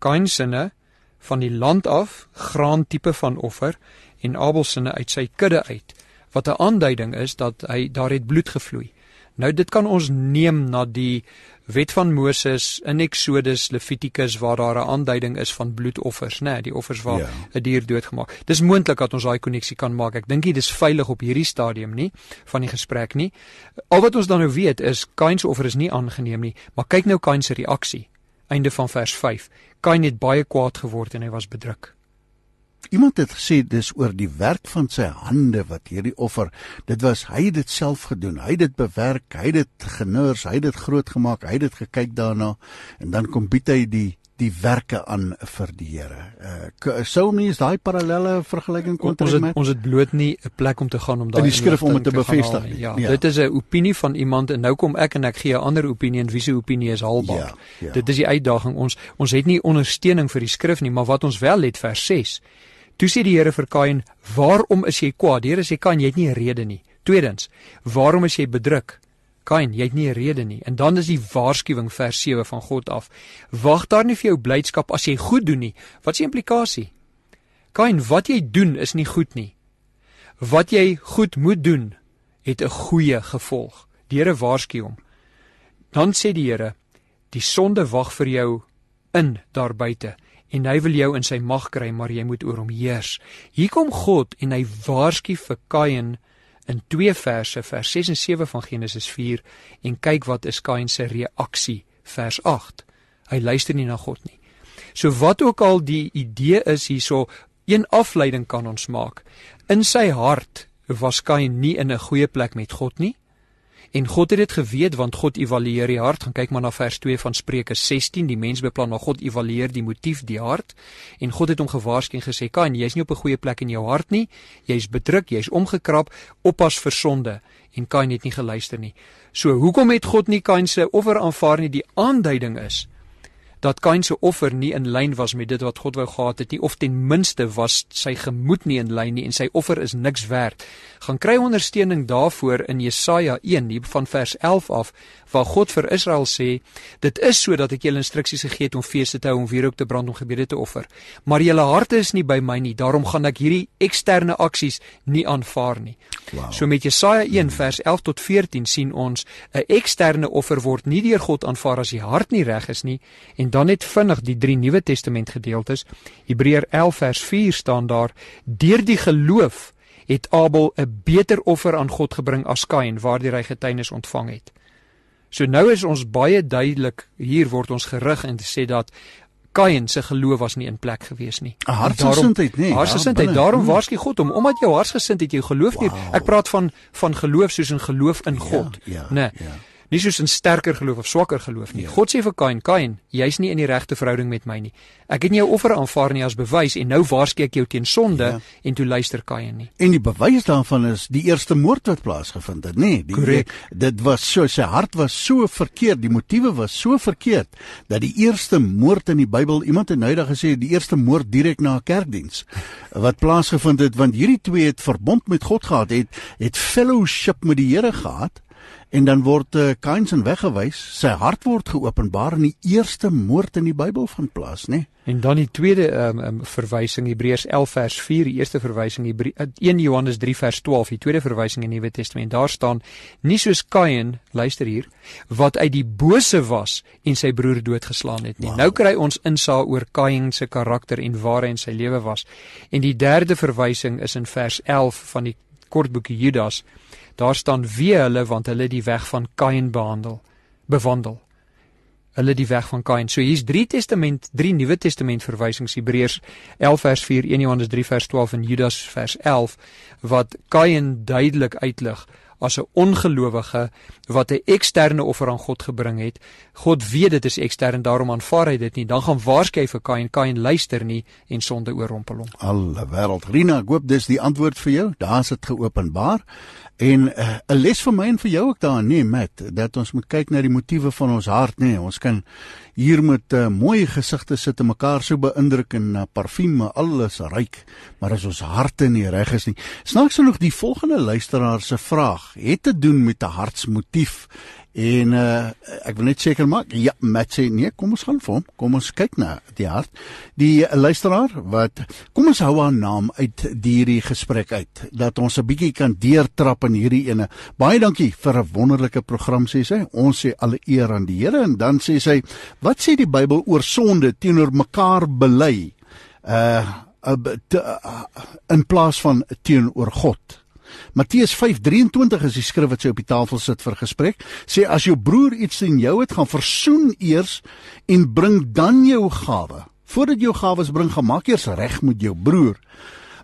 Kain sinne van die land af, graan tipe van offer, en Abel sinne uit sy kudde uit, wat 'n aanduiding is dat hy daar het bloed gevloei. Nou dit kan ons neem na die wet van Moses in Exodus, Levitikus, waar daar 'n aanduiding is van bloedoffers, né, nee, die offers waar 'n ja. dier doodgemaak. Dis moontlik dat ons daai koneksie kan maak. Ek dink nie dis veilig op hierdie stadium nie van die gesprek nie. Al wat ons dan nou weet is Kain se offer is nie aangeneem nie, maar kyk nou Kain se reaksie. Einde van vers vyf. Kain het baie kwaad geword en hy was bedruk. Iemand het gesê, dis oor die werk van sy hande wat hierdie offer, dit was, hy het dit self gedoen, hy het dit bewerk, hy het dit genurs, hy het dit groot gemaakt, hy het dit gekyk daarna, en dan kom bied hy die, die werke aan vir die Here. Uh, Sou nie is daai parallelle vergelyking kontrak met? Ons het bloot nie 'n plek om te gaan om daai in die skrif om dit te, te bevestig. Ja, ja, dit is 'n opinie van iemand, en nou kom ek en ek gee 'n ander opinie, en wie se opinie is haalbaar. Ja, ja. Dit is die uitdaging, ons, ons het nie ondersteuning vir die skrif nie, maar wat ons wel het, vers ses, toe sê die Here vir Kain, waarom is jy kwaad? Die Here sê, Kain, jy het nie 'n rede nie. Tweedens, waarom is jy bedruk? Kain, jy het nie 'n rede nie. En dan is die waarskuwing vers sewe van God af. Wag daar nie vir jou blydskap as jy goed doen nie. Wat is die implikasie? Kain, wat jy doen is nie goed nie. Wat jy goed moet doen, het 'n goeie gevolg. Die Here waarsku hom. Dan sê die Here, die sonde wag vir jou in daar buite. En hy wil jou in sy mag kry, maar jy moet oor hom heers. Hier kom God en hy waarsku vir Kain in twee verse, vers ses en sewe van Genesis vier, en kyk wat is Kain se reaksie, vers agt. Hy luister nie na God nie. So wat ook al die idee is hierso, een afleiding kan ons maak. In sy hart was Kain nie in 'n goeie plek met God nie, en God het dit geweet, want God evalueer die hart. Gaan kyk maar na vers twee van Spreuke sestien, die mens beplan, maar God evalueer die motief, die hart, en God het hom gewaarsku en gesê, Kain, jy is nie op 'n goeie plek in jou hart nie, jy is bedruk, jy is omgekrap, oppas vir sonde, en Kain het nie geluister nie. So, hoekom het God nie Kain se offer aanvaar nie? Die aanduiding is, dat Kain se offer nie in lyn was met dit wat God wou gehad het nie, of ten minste was sy gemoed nie in lyn nie, en sy offer is niks werd. Gaan kry ondersteuning daarvoor in Jesaja een, van vers elf af, waar God vir Israel sê, dit is so dat ek julle instruksies gegee het om feeste te hou, om wierook te brand, om gebede te offer. Maar julle harte is nie by my nie, daarom gaan ek hierdie eksterne aksies nie aanvaar nie. Wow. So met Jesaja een, vers elf tot veertien sien ons, 'n eksterne offer word nie deur God aanvaar as die hart nie reg is nie, en dan net vinnig die drie Nuwe Testament gedeeltes. Hebreërs elf vers vier staan daar, deur die geloof het Abel 'n beter offer aan God gebring as Kain, waardeur hy getuienis ontvang het. So nou is ons baie duidelik, hier word ons gerig en sê dat Kain se geloof was nie in plek gewees nie. Hartsgesindheid nie. Hartsgesindheid, ja, daarom waarsku God om, omdat jou hartsgesindheid jou geloof wow. nie, ek praat van, van geloof soos in geloof in God. Ja, ja, nee. ja. Nie soos in sterker geloof of swakker geloof nie. Ja. God sê vir Kain, Kain, jy's nie in die regte verhouding met my nie. Ek het nie jou offer aanvaar nie as bewys, en nou waarsku ek jou teen sonde, ja. en toe luister Kain nie. En die bewys daarvan is die eerste moord wat plaasgevind het, nee. Korrek. Dit was so, sy hart was so verkeerd, die motiewe was so verkeerd, dat die eerste moord in die Bybel, iemand het nou daar gesê, die eerste moord direk na 'n kerkdiens, wat plaasgevind het, want hierdie twee het verbond met God gehad, het, het fellowship met die Here gehad, en dan word uh, Kain se weggewys, sy hart word geopenbaar in die eerste moord in die Bybel van plaas, né? En dan die tweede um, um, verwysing, Hebreërs elf vers vier, die eerste verwysing, eerste Johannes drie vers twaalf, die tweede verwysing in die Nuwe Testament, daar staan, nie soos Kain, luister hier, wat uit die bose was en sy broer doodgeslaan het nie. Wow. Nou kry ons insaag oor Kain se karakter en waar hy in sy lewe was. En die derde verwysing is in vers elf van die kortboekie Judas, daar staan, wee hulle, want hulle die weg van Kain behandel, bewandel. hulle die weg van Kain. So hier's drie testament, drie Nuwe Testament verwysings, Hebreërs elf vers vier, eerste Johannes drie vers twaalf en Judas vers elf, wat Kain duidelik uitlig as 'n ongelowige wat 'n eksterne offer aan God gebring het. God weet dit is ekstern, daarom aanvaar hy dit nie. Dan gaan waarsku vir Kain, Kain luister nie en sonde oorrompel hom. Alle wêreld. Rina, ek hoop dis die antwoord vir jou. Daar's dit geopenbaar. En 'n uh, les vir my en vir jou ook daar, nee, Matt, dat ons moet kyk na die motiewe van ons hart, nee. Ons kan hier met uh, mooi gesigte sit en mekaar so beïndruk en uh, parfume, alles ryk, maar as ons harte nie reg is nie. Snaaks genoeg die volgende luisteraar se vraag het te doen met 'n hartsmotief. En uh, ek wil net seker maak, ja, Matt sê nee, kom ons gaan vir hom, kom ons kyk na die hart. Die uh, luisteraar wat, kom ons hou haar naam uit hierdie gesprek uit, dat ons 'n bietjie kan deurtrap in hierdie ene. Baie dankie vir 'n wonderlike program, sê sy. Ons sê alle eer aan die Here, en dan sê sy, wat sê die Bybel oor sonde teenoor mekaar bely, uh, uh, uh, in plaas van teenoor God? Matteus vyf vers drieëntwintig is die skrif wat sy op die tafel sit vir gesprek. Sê, as jou broer iets teen jou het, gaan versoen eers en bring dan jou gawe. Voordat jou gawes bring, gaan maak eers reg met jou broer.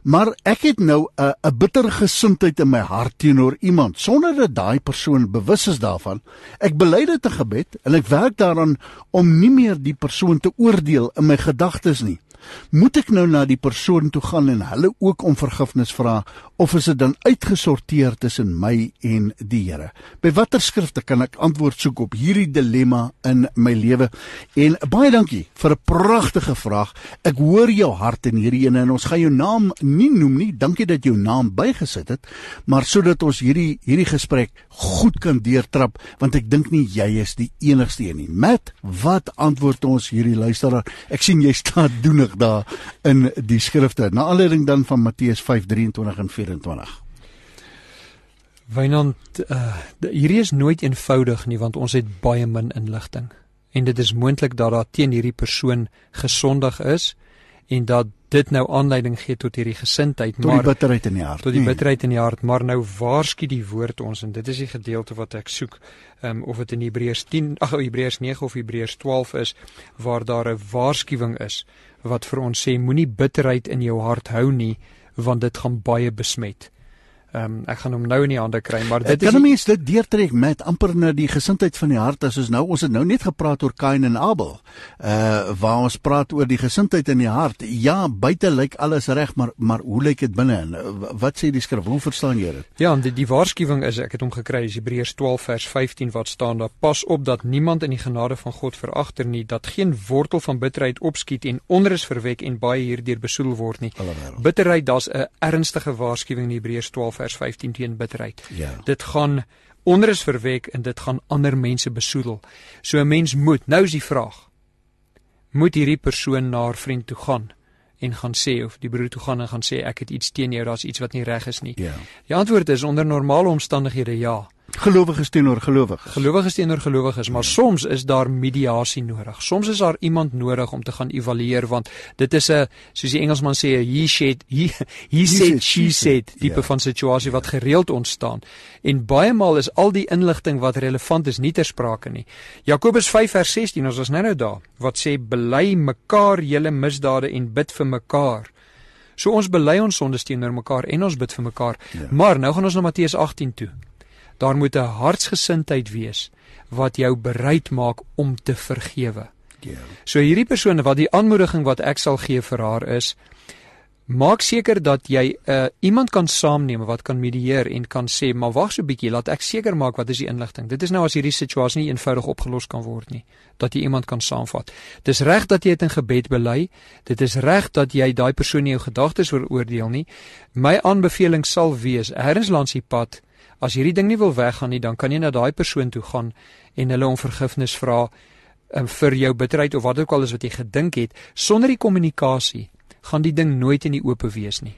Maar ek het nou 'n bitter gesindheid in my hart teenoor iemand, sonder dat daai persoon bewus is daarvan. Ek bely dit in gebed en ek werk daaraan om nie meer die persoon te oordeel in my gedagtes nie. Moet ek nou na die persoon toe gaan en hulle ook om vergifnis vra, of is dit dan uitgesorteer tussen my en die Here? By watter skrifte kan ek antwoord soek op hierdie dilemma in my lewe? En baie dankie vir 'n pragtige vraag. Ek hoor jou hart in hierdie ene, en ons gaan jou naam nie noem nie. Dankie dat jou naam bygesit het, maar sodat ons hierdie hierdie gesprek goed kan deurtrap, want ek dink nie jy is die enigste een nie. Matt, wat antwoord ons hierdie luisteraar? Ek sien jy staan doenig daar in die skrifte, na aanleiding dan van Matteus vyf vers drieëntwintig en vyf en twintig. Wynand, uh, hierdie is nooit eenvoudig nie, want ons het baie min inligting. En dit is moontlik dat daar teen hierdie persoon gesondig is, en dat dit nou aanleiding gee tot hierdie gesindheid. Tot maar, die bitterheid in die hart. Tot die nee. bitterheid in die hart, maar nou waarsku die woord ons, en dit is die gedeelte wat ek soek, um, of het in Hebreërs nege of Hebreërs twaalf is, waar daar 'n waarskuwing is, wat vir ons sê, moenie bitterheid in jou hart hou nie, want dit gaan baie besmet. Um, ek gaan hom nou in die hande kry, maar dit is... Kan die mens dit deurtrek met amper na die gesindheid van die hart, as ons nou, ons het nou net gepraat oor Kain en Abel, uh, waar ons praat oor die gesindheid in die hart. Ja, buite lyk alles reg, maar, maar hoe lyk dit binne? En wat sê die skrif? Hoe verstaan jy dit? Ja, en die, die waarskuwing is, ek het hom gekry, is Hebreërs twaalf vers vyftien, wat staan daar, pas op dat niemand in die genade van God veragter nie, dat geen wortel van bitterheid opskiet en onrus verwek en baie hierdeur besoedel word nie. Bitterheid, daar's 'n ernstige waarskuwing in Hebreërs twaalf vers vyftien teen bitterheid. Ja. Dit gaan onrus verwek en dit gaan ander mense besoedel. So 'n mens moet, nou is die vraag, moet hierdie persoon na haar vriend toe gaan en gaan sê, of die broer toe gaan en gaan sê, ek het iets teen jou, daar's iets wat nie reg is nie. Ja. Die antwoord is, onder normale omstandighede, ja. Gelowiges teenoor gelowiges. Gelowiges teenoor gelowiges, maar soms is daar mediasie nodig. Soms is daar iemand nodig om te gaan evalueer, want dit is 'n, soos die Engelsman sê, 'n he said, he, he said, she said tipe yeah. van situasie wat gereeld ontstaan. En baie maal is al die inligting wat relevant is nie ter sprake nie. Jakobus vyf vers sestien, ons was nou nou daar, wat sê, bely mekaar julle misdade en bid vir mekaar. So ons bely ons sondes teenoor mekaar en ons bid vir mekaar. Yeah. Maar nou gaan ons na Matteus agttien toe. Daar moet 'n hartsgesindheid wees wat jou bereid maak om te vergewe. Yeah. So hierdie persoon, wat die aanmoediging wat ek sal gee vir haar is, maak seker dat jy uh, iemand kan saamneem wat kan medieer en kan sê, maar wag so 'n bietjie, laat ek seker maak wat is die inligting. Dit is nou as hierdie situasie nie eenvoudig opgelos kan word nie, dat jy iemand kan saamvat. Dit is reg dat jy dit in gebed bely. Dit is reg dat jy daai persoon nie jou gedagtes oor oordeel nie. My aanbeveling sal wees, ergens langs die pad, as hierdie ding nie wil weggaan nie, dan kan jy na daai persoon toe gaan en hulle om vergifnis vra um, vir jou bitterheid of wat ook al is wat jy gedink het. Sonder die kommunikasie gaan die ding nooit in die open wees nie.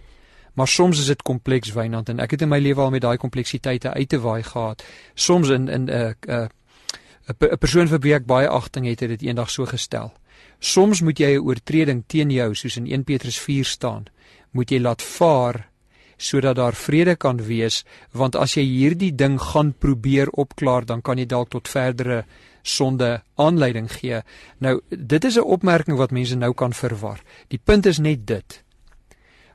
Maar soms is dit kompleks, Wynand, en ek het in my lewe al met daai kompleksiteite uit te waai gehad. Soms in 'n 'n 'n persoon vir wie ek baie agting het, het dit eendag so gestel. Soms moet jy 'n oortreding teen jou, soos in eerste Petrus vier staan, moet jy laat vaar sodat daar vrede kan wees, want as jy hierdie ding gaan probeer opklaar, dan kan jy dalk tot verdere sonde aanleiding gee. Nou, dit is 'n opmerking wat mense nou kan verwar. Die punt is net dit.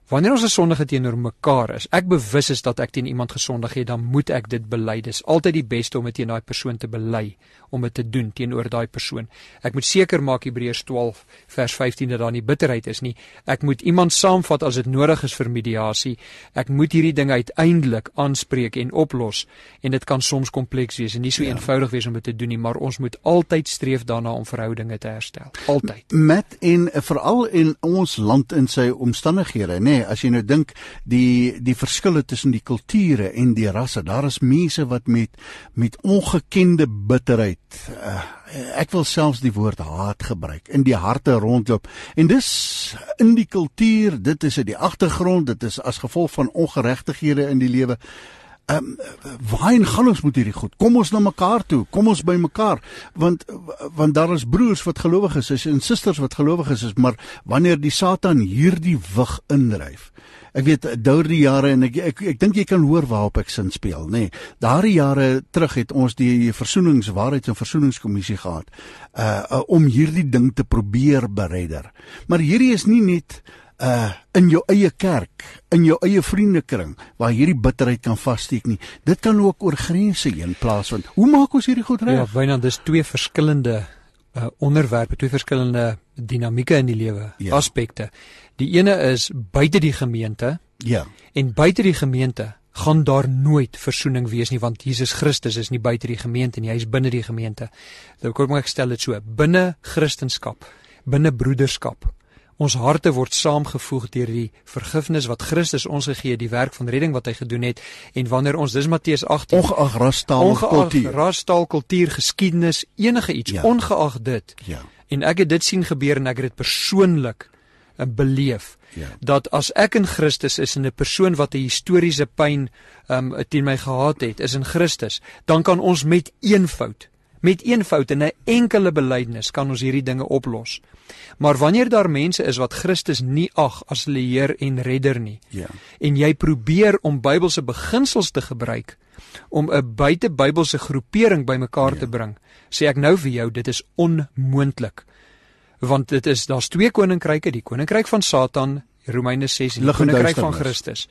Wanneer ons 'n sondige teenoor mekaar is, ek bewus is dat ek teen iemand gesondig het, dan moet ek dit bely. Dis altyd die beste om dit teen daai persoon te bely, om dit te doen teenoor daai persoon. Ek moet seker maak Hebreërs twaalf vers vyftien dat daar nie bitterheid is nie. Ek moet iemand saamvat as dit nodig is vir mediasie. Ek moet hierdie ding uiteindelik aanspreek en oplos, en dit kan soms kompleks wees en nie so ja. eenvoudig wees om dit te doen nie, maar ons moet altyd streef daarna om verhoudinge te herstel. Altyd. Met en veral in ons land in sy omstandighede, nee. As jy nou dink die die verskille tussen die kulture en die rasse, daar is mense wat met met ongekende bitterheid, uh, ek wil selfs die woord haat gebruik, in die harte rondloop. En dis in die kultuur, dit is in die agtergrond, dit is as gevolg van ongeregtighede in die lewe. Um, waarheen gaan ons met hierdie goed? Kom ons na mekaar toe, kom ons by mekaar, want, want daar is broers wat gelowig is, is en sisters wat gelowig is, is, maar wanneer die Satan hierdie wig indryf, ek weet, daardie jare, en ek, ek, ek dink jy kan hoor waarop ek sin speel, nee, daardie jare terug het ons die versoeningswaarheids- en versoeningskommissie gehad, uh, om hierdie ding te probeer beredder, maar hierdie is nie net, Uh, in jou eie kerk, in jou eie vriendekring, waar hierdie bitterheid kan vassteek nie. Dit kan ook oor grense heen plaasvind. Hoe maak ons hierdie goed reg? Ja, Wynand, dis twee verskillende uh, onderwerpe, twee verskillende dinamieke in die lewe, ja. aspekte. Die ene is buite die gemeente, ja. en buite die gemeente gaan daar nooit versoening wees nie, want Jesus Christus is nie buite die gemeente nie, hy is binne die gemeente. Ek kom ek stel dit so, binne Christenskap, binne broederskap, ons harte word saamgevoeg deur die vergifnis wat Christus ons gegee, die werk van redding wat hy gedoen het, en wanneer ons, dis Matteus agttien, ongeag ras, taal, kultuur, ras, taal, kultuur, geskiedenis, enige iets, ja. ongeag dit, ja. en ek het dit sien gebeur en ek het dit persoonlik beleef, ja. dat as ek in Christus is, en 'n persoon wat 'n historiese pyn um, teen my gehad het, is in Christus, dan kan ons met eenvoud, Met eenvoud en 'n enkele belydenis kan ons hierdie dinge oplos. Maar wanneer daar mense is wat Christus nie ag as hulle Heer en Redder nie, ja. en jy probeer om Bybelse beginsels te gebruik, om 'n buite Bybelse groepering bymekaar ja. te bring, sê ek nou vir jou, dit is onmoontlik. Want dit is, daar's twee koninkryke, die koninkryk van Satan, Romeine ses, en die koninkryk van Christus.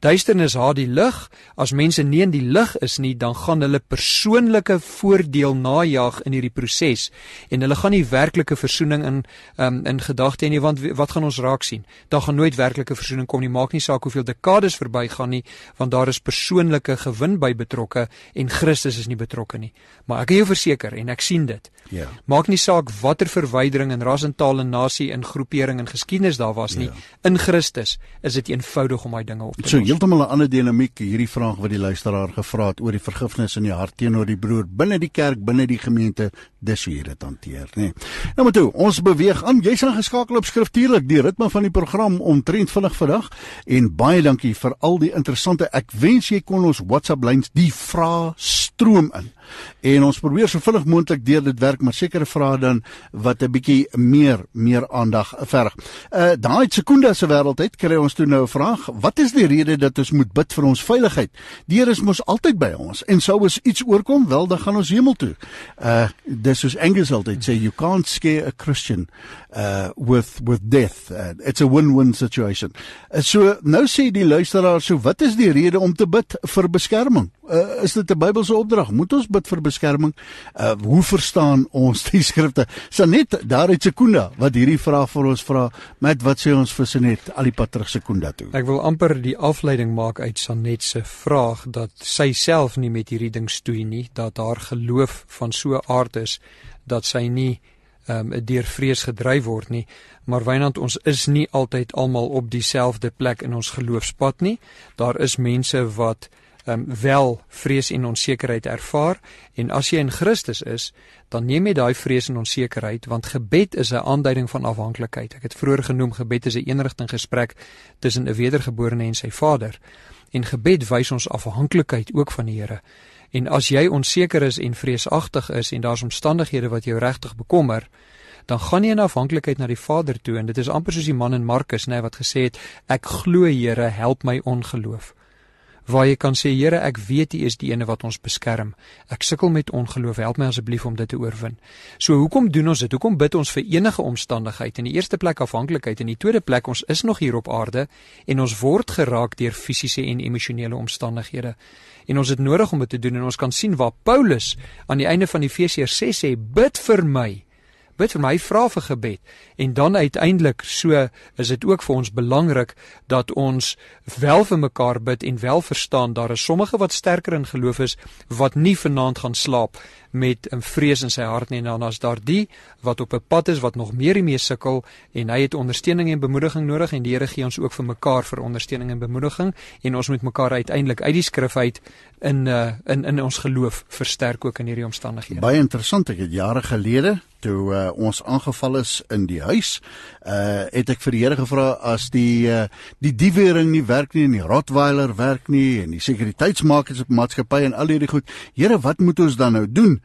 Duisternis haat die lig, as mense nie in die lig is nie, dan gaan hulle persoonlike voordeel najag in hierdie proses, en hulle gaan nie werklike versoening in, um, in gedagte nie, want wat gaan ons raak sien? Daar gaan nooit werklike versoening kom nie, maak nie saak hoeveel dekades verby gaan nie, want daar is persoonlike gewin by betrokke, en Christus is nie betrokke nie. Maar ek kan jou verseker, en ek sien dit, ja. maak nie saak watter verwydering in ras en taal en nasie, in groepering en geskiedenis daar was nie, ja. in Christus is dit eenvoudig om my dinge op te los. So, heeltemal 'n ander dinamiek, hierdie vraag wat die luisteraar gevra het oor die vergifnis in die hart teenoor die broer binne die kerk, binne die gemeente, dis hoe jy dit hanteer, nee. Nou maar toe, ons beweeg aan, jy's aangeskakel op Skriftuurlik, die ritme van die program omtrent vinnig vandag, en baie dankie vir al die interessante, ek wens jy kon ons WhatsApp lyns die vrae stroom in, en ons probeer so vinnig moontlik deur dit werk, maar sekere vrae dan wat 'n bietjie meer meer aandag verg. Uh, daai sekonde se wêreldheid kry ons toe nou 'n vraag, wat is die rede dat ons moet bid vir ons veiligheid? Die Here is mos altyd by ons, en sou ons iets oorkom, wel, dan gaan ons hemel toe. Uh, dis soos Engels altyd sê, you can't scare a Christian uh, with, with death. Uh, it's a win-win situation. Uh, so, nou sê die luisteraar, so wat is die rede om te bid vir beskerming? Uh, is dit 'n Bybelse opdrag? Moet ons bid vir beskerming? Uh, hoe verstaan ons die skrifte? Sanet, daar het Sekunda, wat hierdie vraag vir ons vra, met wat sê ons vir Sanet, al die pad terug Sekunda toe? Ek wil amper die af leiding maak uit Sanet se vraag, dat sy self nie met hierdie ding stoei nie, dat haar geloof van so aard is, dat sy nie um, deur vrees gedryf word nie, maar Wynand, ons is nie altyd almal op dieselfde plek in ons geloofspad nie, daar is mense wat um, wel vrees en onsekerheid ervaar, en as jy in Christus is, dan neem jy daai vrees en onsekerheid, want gebed is 'n aanduiding van afhanklikheid. Ek het vroeër genoem, gebed is 'n eenrigting gesprek tussen 'n wedergeborene en sy Vader. En gebed wys ons afhanklikheid ook van die Here. En as jy onseker is en vreesagtig is en daar's omstandighede wat jou regtig bekommer, dan gaan jy in afhanklikheid na die Vader toe. En dit is amper soos die man in Markus, nee, wat gesê het, ek glo Here, help my ongeloof. Waar jy kan sê, Here, ek weet U is die ene wat ons beskerm. Ek sukkel met ongeloof, help my asseblief om dit te oorwin. So hoekom doen ons dit? Hoekom bid ons vir enige omstandigheid? In die eerste plek afhanklikheid, in die tweede plek, ons is nog hier op aarde en ons word geraak deur fisiese en emosionele omstandighede. En ons het nodig om dit te doen en ons kan sien waar Paulus aan die einde van Efesiërs ses sê, bid vir my. Bid vir my, vra vir gebed. En dan uiteindelik, so is dit ook vir ons belangrik, dat ons wel vir mekaar bid en wel verstaan, daar is sommige wat sterker in geloof is, wat nie vanaand gaan slaap met een vrees in sy hart nie. En dan as daar die, wat op 'n pad is, wat nog meer hiermee sukkel, en hy het ondersteuning en bemoediging nodig, en die Here gee ons ook vir mekaar vir ondersteuning en bemoediging, en ons moet mekaar uiteindelik uit die skrif uit in, uh, in, in ons geloof versterk ook in hierdie omstandighede. Baie interessant, ek het jare gelede, toe uh, ons aangeval is in die huis, uh, het ek vir die Here gevra, as die, uh, die diewering nie werk nie, en die Rottweiler werk nie, en die sekuriteitsmaatskappy en al hierdie goed, Here, wat moet ons dan nou doen?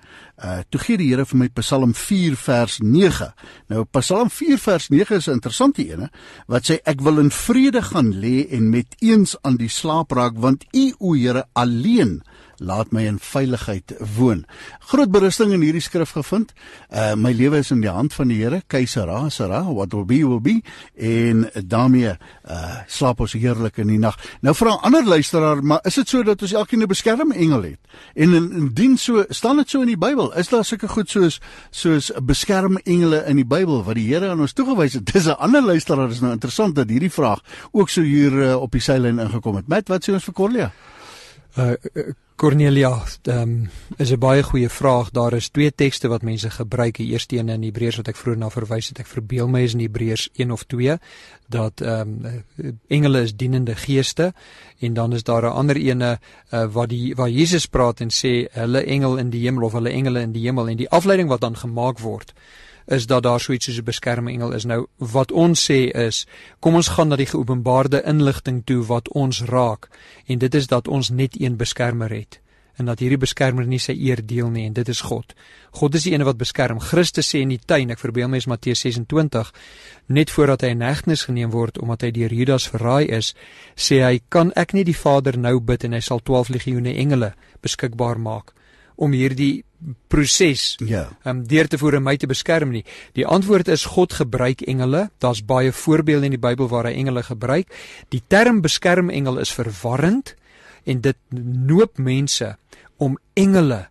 Uh, toe gee die Here vir my Psalm vier vers nege. Nou, Psalm vier vers nege is 'n interessante ene, wat sê, ek wil in vrede gaan lê en met eens aan die slaap raak, want U, o Here, alleen laat my in veiligheid woon. Groot berusting in hierdie skrif gevind. Uh, my lewe is in die hand van die Here. Keisera, sera, what will be, will be. En daarmee uh, slaap ons heerlik in die nag. Nou vra 'n ander luisteraar, maar is dit so dat ons elkeen 'n beskermengel het? En indien so, staan dit so in die Bybel? Is daar sulke goed soos, soos beskermengele in die Bybel, wat die Here aan ons toegewys het? Dis 'n ander luisteraar, is nou interessant dat hierdie vraag ook so hier uh, op die seilyn ingekom het. Matt, wat sê ons vir Cornelia? Uh, Cornelia, um, is 'n baie goeie vraag. Daar is twee tekste wat mense gebruik. Die eerste een in Hebreërs wat ek vroeër na verwys het, ek verbeel my is in Hebreërs een of twee, dat um, engele is dienende geeste, en dan is daar 'n ander ene uh, waar, die, waar Jesus praat en sê, hulle engel in die hemel, of hulle engele in die hemel, en die afleiding wat dan gemaak word, is dat daar so iets soos 'n beskermengel is. Nou, wat ons sê is, kom ons gaan na die geopenbaarde inligting toe wat ons raak, en dit is dat ons net een beskermer het, en dat hierdie beskermer nie sy eer deel nie, en dit is God. God is die ene wat beskerm. Christus sê in die tuin, ek verbeel my is Matteus ses en twintig, net voordat hy in hegtenis geneem word, omdat hy deur Judas verraai is, sê hy, kan ek nie die Vader nou bid, en hy sal twaalf legioene engele beskikbaar maak, om hierdie proses ja. um, deur te voer en my te beskerm nie. Die antwoord is, God gebruik engele. Daar's baie voorbeelde in die Bybel waar hy engele gebruik. Die term beskermengel is verwarrend, en dit noop mense om engele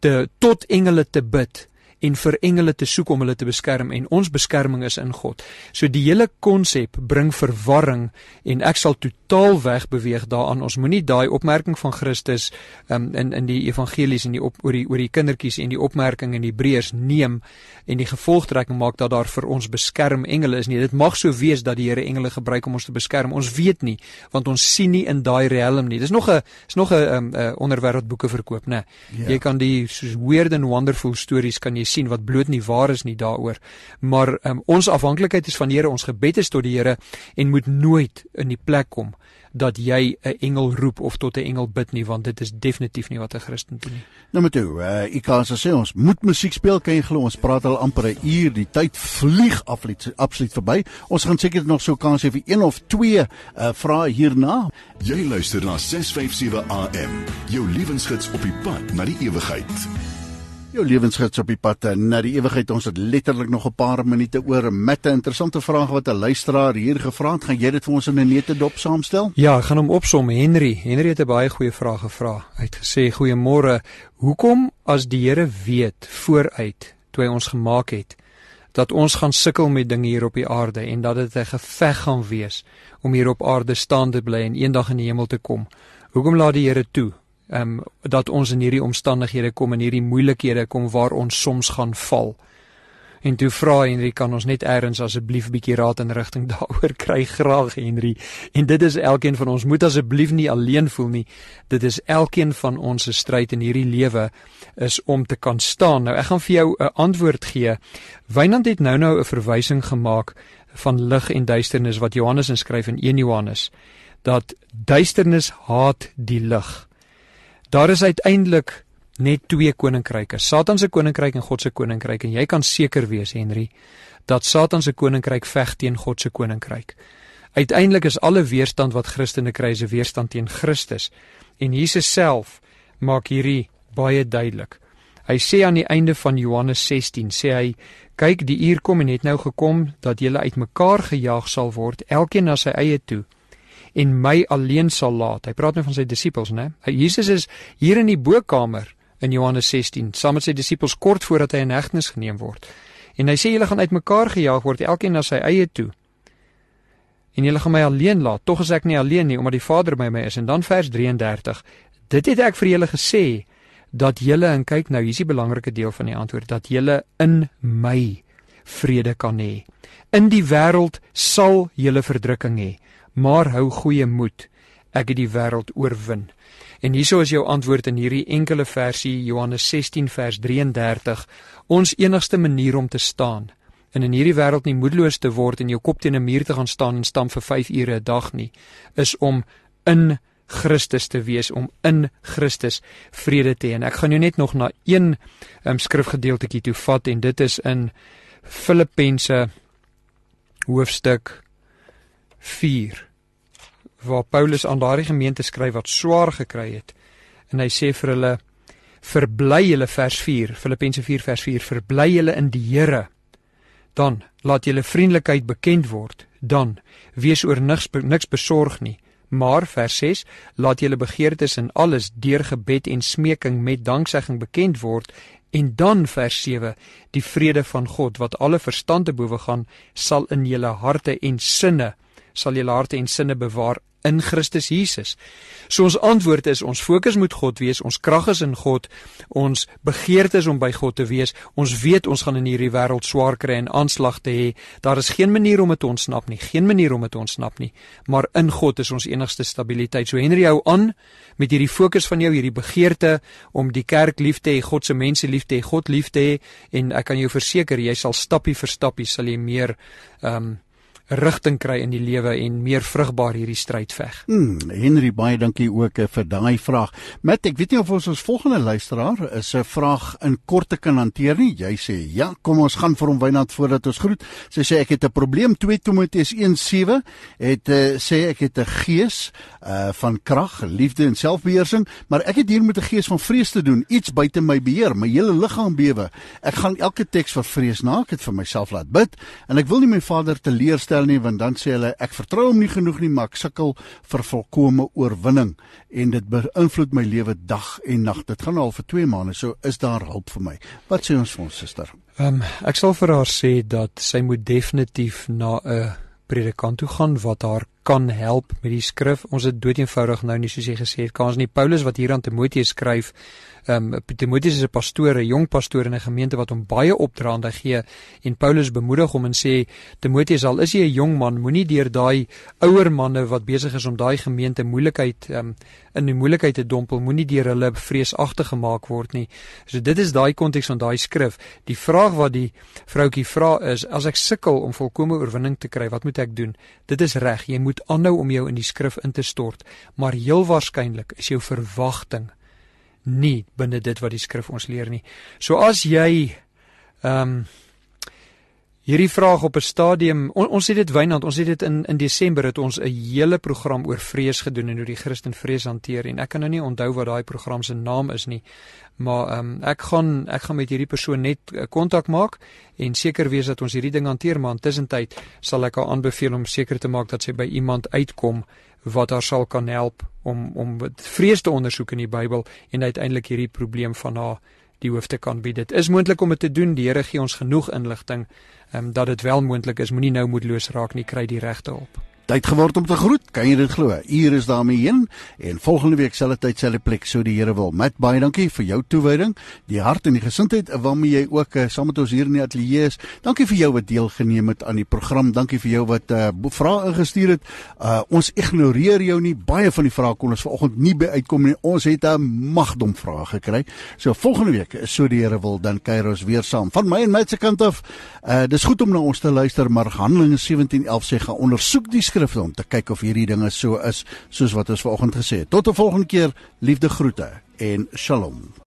te, tot engele te bid, en vir engele te soek om hulle te beskerm, en ons beskerming is in God. So die hele konsep bring verwarring, en ek sal totaal wegbeweeg daaraan. Ons moet nie daai opmerking van Christus um, in, in die evangelies, en die op, oor, die, oor die kindertjies, en die opmerking in Hebreërs neem, en die gevolgtrekking maak dat daar vir ons beskerm engele is nie. Dit mag so wees dat die Here engele gebruik om ons te beskerm. Ons weet nie, want ons sien nie in daai realm nie. Dit is nog 'n um, uh, onderwerp wat boeke verkoop, né? Ja. Jy kan die soos weird and wonderful stories kan jy sien, wat bloot nie waar is nie daaroor, maar um, ons afhanklikheid is van die Here, ons gebed is tot die Here, en moet nooit in die plek kom, dat jy 'n engel roep of tot 'n engel bid nie, want dit is definitief nie wat 'n Christen doen nie. Nou met jou, uh, ek kan sê, ons moet musiek speel, kan jy glo, ons praat al amper 'n uur, die tyd vlieg afliet, absoluut verby. Ons gaan seker nog so kans hê vir een of twee uh, vrae hierna. Jy luister na ses vyf sewe A M, jou lewensgids op die pad na die ewigheid. Jou lewensgids op die pad na die ewigheid. Ons het letterlik nog 'n paar minute oor. Met 'n interessante vraag wat 'n luisteraar hier gevra het, gaan jy dit vir ons in 'n netedop saamstel? Ja, ek gaan hom opsom. Henry, Henry het 'n baie goeie vraag gevra. Hy het gesê, goeiemôre, hoekom as die Here weet vooruit toe hy ons gemaak het, dat ons gaan sukkel met dinge hier op die aarde, en dat dit 'n geveg gaan wees om hier op aarde staan te bly en eendag in die hemel te kom, hoekom laat die Here toe Um, dat ons in hierdie omstandighede kom, in hierdie moeilikhede kom, waar ons soms gaan val? En toe vra Henry, kan ons net ergens asseblief bietjie raad en rigting daaroor kry? Graag, Henry. En dit is elkeen van ons, moet asseblief nie alleen voel nie. Dit is elkeen van ons se stryd in hierdie lewe, is om te kan staan. Nou, ek gaan vir jou 'n antwoord gee. Wynand het nou nou 'n verwysing gemaak van lig en duisternis, wat Johannes inskryf in een Johannes, dat duisternis haat die lig. Daar is uiteindelik net twee koninkryke, Satan se koninkryk en God se koninkryk, en jy kan seker wees, Henry, dat Satan se koninkryk veg teen God se koninkryk. Uiteindelik is alle weerstand wat Christene kry, is 'n weerstand teen Christus, en Jesus self maak hierdie baie duidelik. Hy sê aan die einde van Johannes sestien, sê hy, kyk, die uur kom en het nou gekom, dat julle uitmekaar gejaag sal word, elkeen na sy eie toe, en my alleen sal laat. Hy praat nou van sy disippels, né? Jesus is hier in die boekamer in Johannes sestien, saam met sy disippels kort voordat hy in hegtenis geneem word. En hy sê, julle gaan uitmekaar gejaag word, elkeen na sy eie toe, en julle gaan my alleen laat. Tog is ek nie alleen nie, omdat die Vader by my is. En dan vers drie en dertig, dit het ek vir julle gesê, dat jylle, en kyk nou, hier is die belangrike deel van die antwoord, dat jylle in my vrede kan hê. In die wêreld sal jylle verdrukking hê, maar hou goeie moed, ek het die wêreld oorwin. En hierso is jou antwoord in hierdie enkele versie, Johannes sestien vers drie en dertig, ons enigste manier om te staan, en in hierdie wêreld nie moedeloos te word, en jou kop teen 'n muur te gaan staan, en stamp vir vyf ure 'n dag nie, is om in Christus te wees, om in Christus vrede te hê. En ek gaan jou net nog na een um, skrifgedeeltekie toe vat, en dit is in Filippense hoofstuk vier, waar Paulus aan daardie gemeente skryf wat swaar gekry het, en hy sê vir hulle, verbly julle vers vier, Filippense vier vers vier, verbly julle in die Here, dan laat julle vriendelikheid bekend word, dan wees oor niks, niks besorg nie, maar, vers ses, laat julle begeertes in alles deur gebed en smeking met danksegging bekend word, en dan, vers sewe, die vrede van God, wat alle verstand te bowe gaan, sal in julle harte en sinne, sal julle harte en sinne bewaar in Christus Jesus. So ons antwoord is, ons fokus moet God wees, ons krag is in God, ons begeertes om by God te wees, ons weet ons gaan in hierdie wêreld swaar kry en aanslag te hê, daar is geen manier om dit te ontsnap nie, geen manier om dit te ontsnap nie, maar in God is ons enigste stabiliteit. So Henry, hou aan met hierdie fokus van jou, hierdie begeerte om die kerk lief te hê, God se mense lief te hê, God lief te hê, en ek kan jou verseker, jy sal stappie vir stappie, sal jy meer, um, rigting kry in die lewe en meer vrugbaar hierdie stryd veg. Hmm, Henry, baie dankie ook vir daai vraag. Matt, ek weet nie of ons ons volgende luisteraar is 'n vraag in korte kan hanteer nie. Jy sê, ja, kom ons gaan vir hom Wynand voordat ons groet. Sy sê, ek het 'n probleem, twee Timoteus een sewe, het, uh, sê ek het 'n gees uh, van krag, liefde en selfbeheersing, maar ek het hier met 'n gees van vrees te doen, iets buite my beheer, my hele liggaam bewe. Ek gaan elke teks vir vrees na, ek het vir myself laat bid, en ek wil nie my Vader teleurstel nie, want dan sê hulle, ek vertrou hom nie genoeg nie, maar ek sukkel vir volkomme oorwinning, en dit beïnvloed my lewe dag en nag. Dit gaan al vir twee maande, so is daar hulp vir my. Wat sê ons vir ons suster? Um, ek sal vir haar sê dat sy moet definitief na 'n predikant toe gaan, wat haar kan help met die skrif. Ons het dood eenvoudig nou nie, soos jy gesê het, kan ons nie. Paulus wat hier aan Timoteus skryf, um, Timoteus is 'n pastoor, 'n jong pastoor in 'n gemeente wat hom baie opdraande gee, en Paulus bemoedig hom en sê, Timoteus, al is jy 'n jong man, moenie deur daai ouer manne wat besig is om daai gemeente moeilikheid um, in die moeilikheid te dompel, moenie deur hulle vreesagtig gemaak word nie. So dit is daai konteks van daai skrif. Die vraag wat die vroukie vra is, as ek sukkel om volkomme oorwinning te kry, wat moet ek doen? Dit is reg, jy moet aanhou om jou in die skrif in te stort, maar heel waarskynlik is jou verwagting nie binne dit wat die skrif ons leer nie. So as jy um, hierdie vraag op 'n stadium, on, ons het dit Wynand, ons het dit in, in Desember het ons 'n hele program oor vrees gedoen en hoe die Christen vrees hanteer, en ek kan nou nie onthou wat daai program se naam is nie, maar um, ek gaan ek gaan met hierdie persoon net kontak uh, maak en seker wees dat ons hierdie ding hanteer, maar intussentyd sal ek haar aanbeveel om seker te maak dat sy by iemand uitkom wat haar sal kan help om om vrees te ondersoek in die Bybel en uiteindelik hierdie probleem van haar die hoof te kan bied. Dit is moontlik om dit te doen, die Here gee ons genoeg inligting um, dat dit wel moontlik is, moenie nou moedeloos raak nie, kry die regte hulp. Tyd geword om te groet, kan jy dit glo? Uur is daarmee heen, en volgende week sal dit tyd sal die plek, so die Here wil. Matt, baie dankie vir jou toewyding, die hart en die gesindheid, waarmee jy ook uh, saam met ons hier in die atelier is. Dankie vir jou wat deelgeneem het aan die program, dankie vir jou wat uh, vrae ingestuur het, uh, ons ignoreer jou nie, baie van die vrae kon ons vanoggend nie by uitkom nie, ons het 'n magdom vrae gekry, so volgende week, so die Here wil, dan kuier ons weer saam. Van my en Matt se kant af, uh, dis goed om na ons te luister, maar Handelinge sewentien elf sê, gaan ondersoek die tydskrifte om te kyk of hierdie dinge so is soos wat ons vanoggend gesê het. Tot 'n volgende keer, liefde groete en shalom.